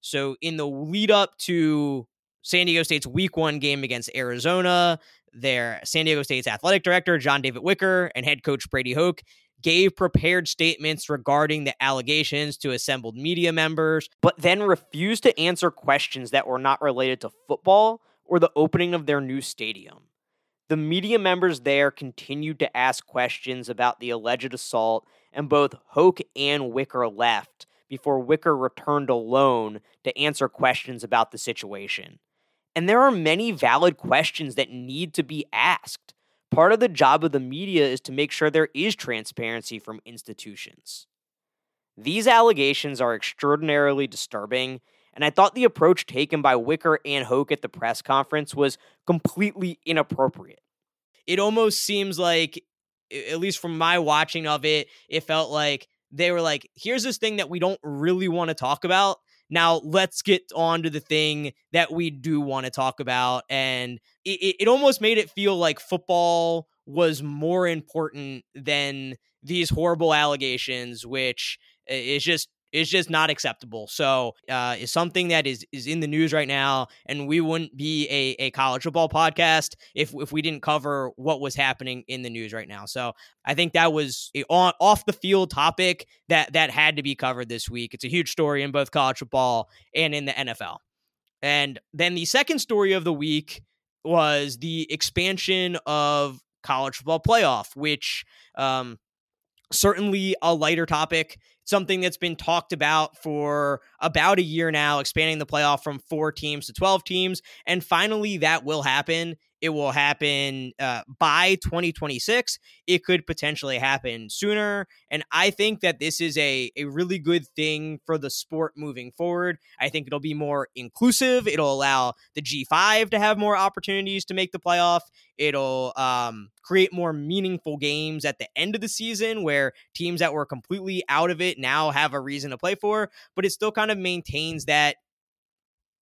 So in the lead-up to San Diego State's week one game against Arizona, their San Diego State's athletic director, John David Wicker, and head coach Brady Hoke gave prepared statements regarding the allegations to assembled media members, but then refused to answer questions that were not related to football or the opening of their new stadium. The media members there continued to ask questions about the alleged assault, and both Hoke and Wicker left before Wicker returned alone to answer questions about the situation. And there are many valid questions that need to be asked. Part of the job of the media is to make sure there is transparency from institutions. These allegations are extraordinarily disturbing, and I thought the approach taken by Wicker and Hoke at the press conference was completely inappropriate. It almost seems like, at least from my watching of it, it felt like they were like, here's this thing that we don't really want to talk about. Now let's get on to the thing that we do want to talk about. And it, it almost made it feel like football was more important than these horrible allegations, which is just It's just not acceptable. So uh, it's something that is is in the news right now, and we wouldn't be a, a college football podcast if if we didn't cover what was happening in the news right now. So I think that was an off-the-field topic that, that had to be covered this week. It's a huge story in both college football and in the N F L. And then the second story of the week was the expansion of college football playoff, which um, certainly a lighter topic. Something that's been talked about for about a year now, expanding the playoff from four teams to twelve teams. And finally, that will happen. It will happen uh, by twenty twenty-six. It could potentially happen sooner. And I think that this is a, a really good thing for the sport moving forward. I think it'll be more inclusive. It'll allow the G five to have more opportunities to make the playoff. It'll um, create more meaningful games at the end of the season where teams that were completely out of it now have a reason to play for, but it still kind of maintains that,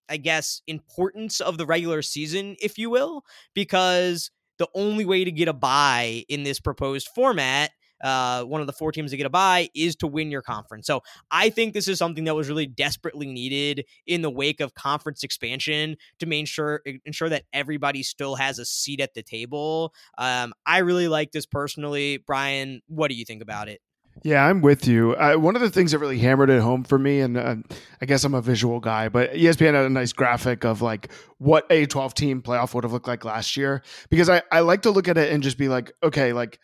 I guess, importance of the regular season, if you will, because the only way to get a bye in this proposed format, uh, one of the four teams to get a bye, is to win your conference. So I think this is something that was really desperately needed in the wake of conference expansion to make sure, ensure that everybody still has a seat at the table. Um, I really like this personally. Brian, what do you think about it? Yeah, I'm with you. Uh, one of the things that really hammered it home for me, and uh, I guess I'm a visual guy, but E S P N had a nice graphic of like what a twelve-team playoff would have looked like last year, because I, I like to look at it and just be like, okay, like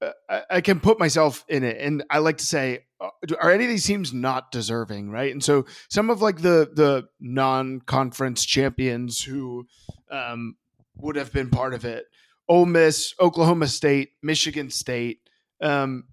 uh, I, I can put myself in it. And I like to say, are any of these teams not deserving, right? And so some of like the the non-conference champions who um, would have been part of it, Ole Miss, Oklahoma State, Michigan State, um,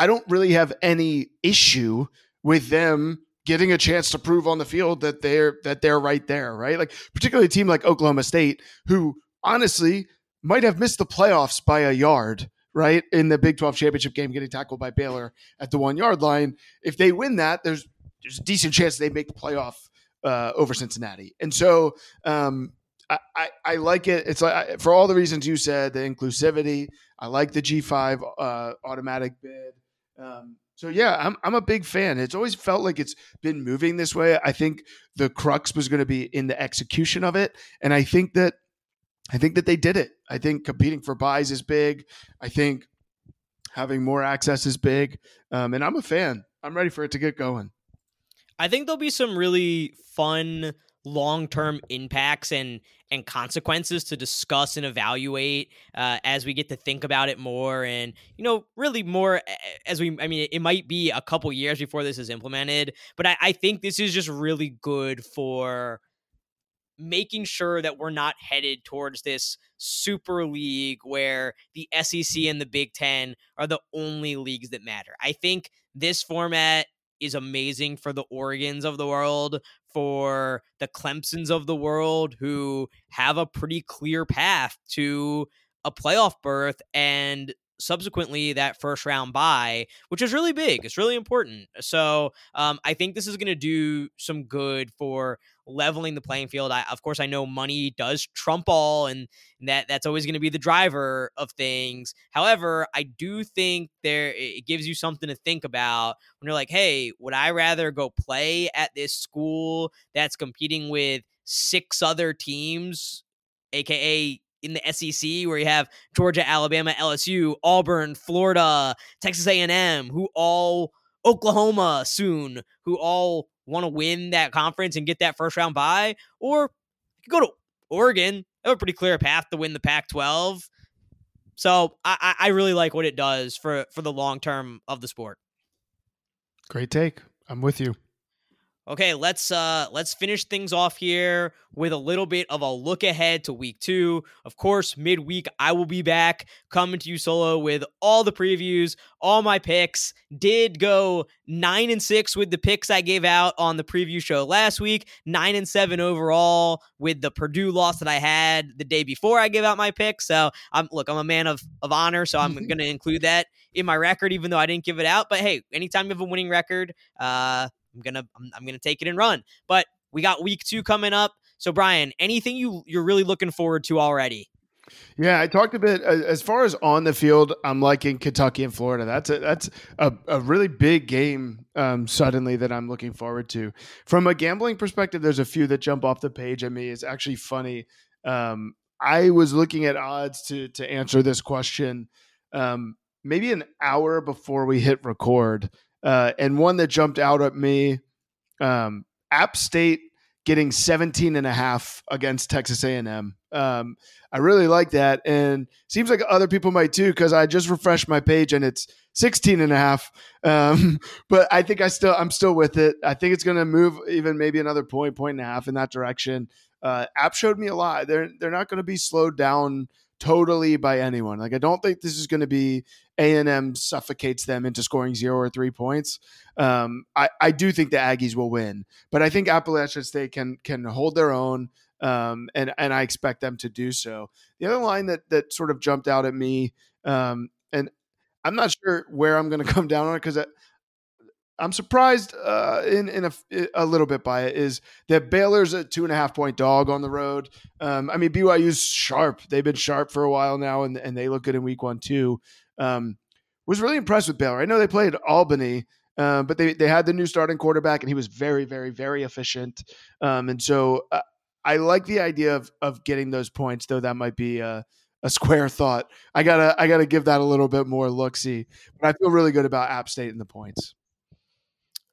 I don't really have any issue with them getting a chance to prove on the field that they're that they're right there, right? Like particularly a team like Oklahoma State, who honestly might have missed the playoffs by a yard, right? In the Big twelve championship game, getting tackled by Baylor at the one yard line. If they win that, there's there's a decent chance they make the playoff uh, over Cincinnati. And so um, I, I I like it. It's like I, for all the reasons you said, the inclusivity. I like the G five uh, automatic bid. Um, so yeah, I'm I'm a big fan. It's always felt like it's been moving this way. I think the crux was going to be in the execution of it, and I think that I think that they did it. I think competing for buys is big. I think having more access is big, um, and I'm a fan. I'm ready for it to get going. I think there'll be some really fun long-term impacts and and consequences to discuss and evaluate uh, as we get to think about it more. And, you know, really more as we, I mean, it might be a couple years before this is implemented, but I, I think this is just really good for making sure that we're not headed towards this super league where the S E C and the Big Ten are the only leagues that matter. I think this format is amazing for the Oregons of the world, for the Clemsons of the world, who have a pretty clear path to a playoff berth and subsequently that first round bye, which is really big. It's really important. So um, I think this is going to do some good for leveling the playing field. I, of course, I know money does trump all, and that that's always going to be the driver of things. However, I do think there it gives you something to think about when you're like, hey, would I rather go play at this school that's competing with six other teams, aka in the S E C, where you have Georgia, Alabama, L S U, Auburn, Florida, Texas A and M, who all Oklahoma soon, who all want to win that conference and get that first round bye? Or you go to Oregon, they have a pretty clear path to win the Pac twelve. So I, I really like what it does for, for the long term of the sport. Great take. I'm with you. Okay, let's uh, let's finish things off here with a little bit of a look ahead to week two. Of course, midweek, I will be back coming to you solo with all the previews, all my picks. Did go nine and six with the picks I gave out on the preview show last week, nine and seven overall with the Purdue loss that I had the day before I gave out my picks. So I'm look, I'm a man of, of honor, so I'm going to include that in my record, even though I didn't give it out. But hey, anytime you have a winning record, uh, I'm going to, I'm going to take it and run, but we got week two coming up. So Brian, anything you you're really looking forward to already? Yeah, I talked a bit as far as on the field. I'm liking Kentucky and Florida. That's a, that's a, a really big game um, suddenly that I'm looking forward to. From a gambling perspective, there's a few that jump off the page at me. It's actually funny. Um, I was looking at odds to to answer this question um, maybe an hour before we hit record. Uh, and one that jumped out at me, um, App State getting seventeen and a half against Texas A and M. Um, I really like that. And seems like other people might too, because I just refreshed my page and it's sixteen and a half. Um, but I think I still, I'm still with it. I think it's going to move even maybe another point, point and a half in that direction. Uh, App showed me a lot. They're, they're not going to be slowed down totally by anyone. Like, I don't think this is going to be A and M suffocates them into scoring zero or three points. Um, I, I do think the Aggies will win, but I think Appalachian State can can hold their own, um, and and I expect them to do so. The other line that that sort of jumped out at me, um, and I'm not sure where I'm going to come down on it because I'm surprised uh, in in a, a little bit by it, is that Baylor's a two and a half point dog on the road. Um, I mean, B Y U's sharp; they've been sharp for a while now, and and they look good in week one too. Um, was really impressed with Baylor. I know they played Albany, uh, but they, they had the new starting quarterback and he was very, very, very efficient. Um, and so uh, I like the idea of, of getting those points, though that might be a, a square thought. I gotta, I gotta give that a little bit more look-see, but I feel really good about App State and the points.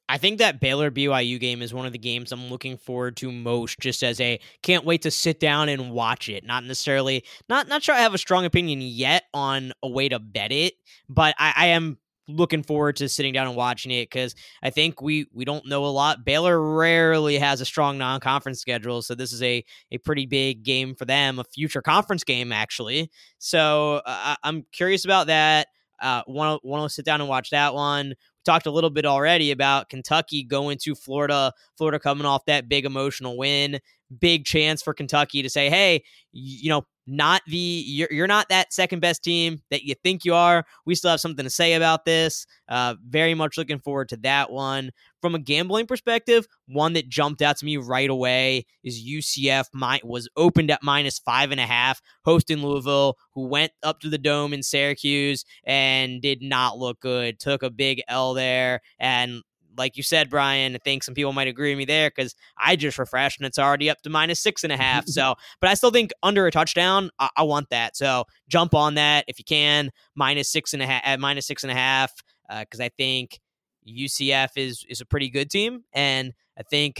I think that Baylor B Y U game is one of the games I'm looking forward to most, just as a can't wait to sit down and watch it. Not necessarily, not not sure I have a strong opinion yet on a way to bet it, but I, I am looking forward to sitting down and watching it because I think we we don't know a lot. Baylor rarely has a strong non-conference schedule, so this is a, a pretty big game for them, a future conference game, actually. So uh, I'm curious about that. Uh, want to want to sit down and watch that one. Talked a little bit already about Kentucky going to Florida, Florida coming off that big emotional win, big chance for Kentucky to say, hey, you know, not the, you're, you're not that second best team that you think you are. We still have something to say about this. Uh, very much looking forward to that one. From a gambling perspective, one that jumped out to me right away is U C F my, was opened at minus five and a half, hosting Louisville, who went up to the Dome in Syracuse and did not look good. Took a big L there. And like you said, Brian, I think some people might agree with me there because I just refreshed and it's already up to minus six and a half. So, but I still think under a touchdown, I, I want that. So jump on that if you can, minus six and a half, at minus six and a half, because uh, I think U C F is is a pretty good team, and I think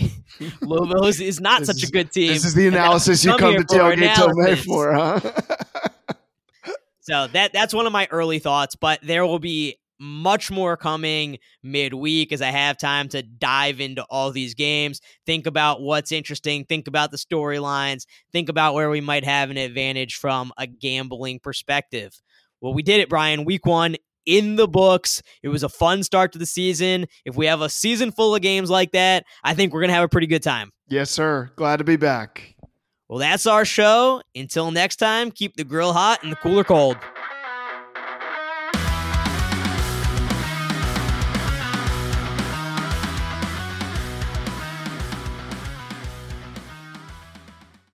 Louisville is, is not such is, a good team. This is the analysis you come to tailgate till May for, huh? So that that's one of my early thoughts, but there will be much more coming midweek as I have time to dive into all these games, think about what's interesting, think about the storylines, think about where we might have an advantage from a gambling perspective. Well, we did it, Brian. Week one in the books. It was a fun start to the season. If we have a season full of games like that, I think we're going to have a pretty good time. Yes, sir. Glad to be back. Well, that's our show. Until next time, keep the grill hot and the cooler cold.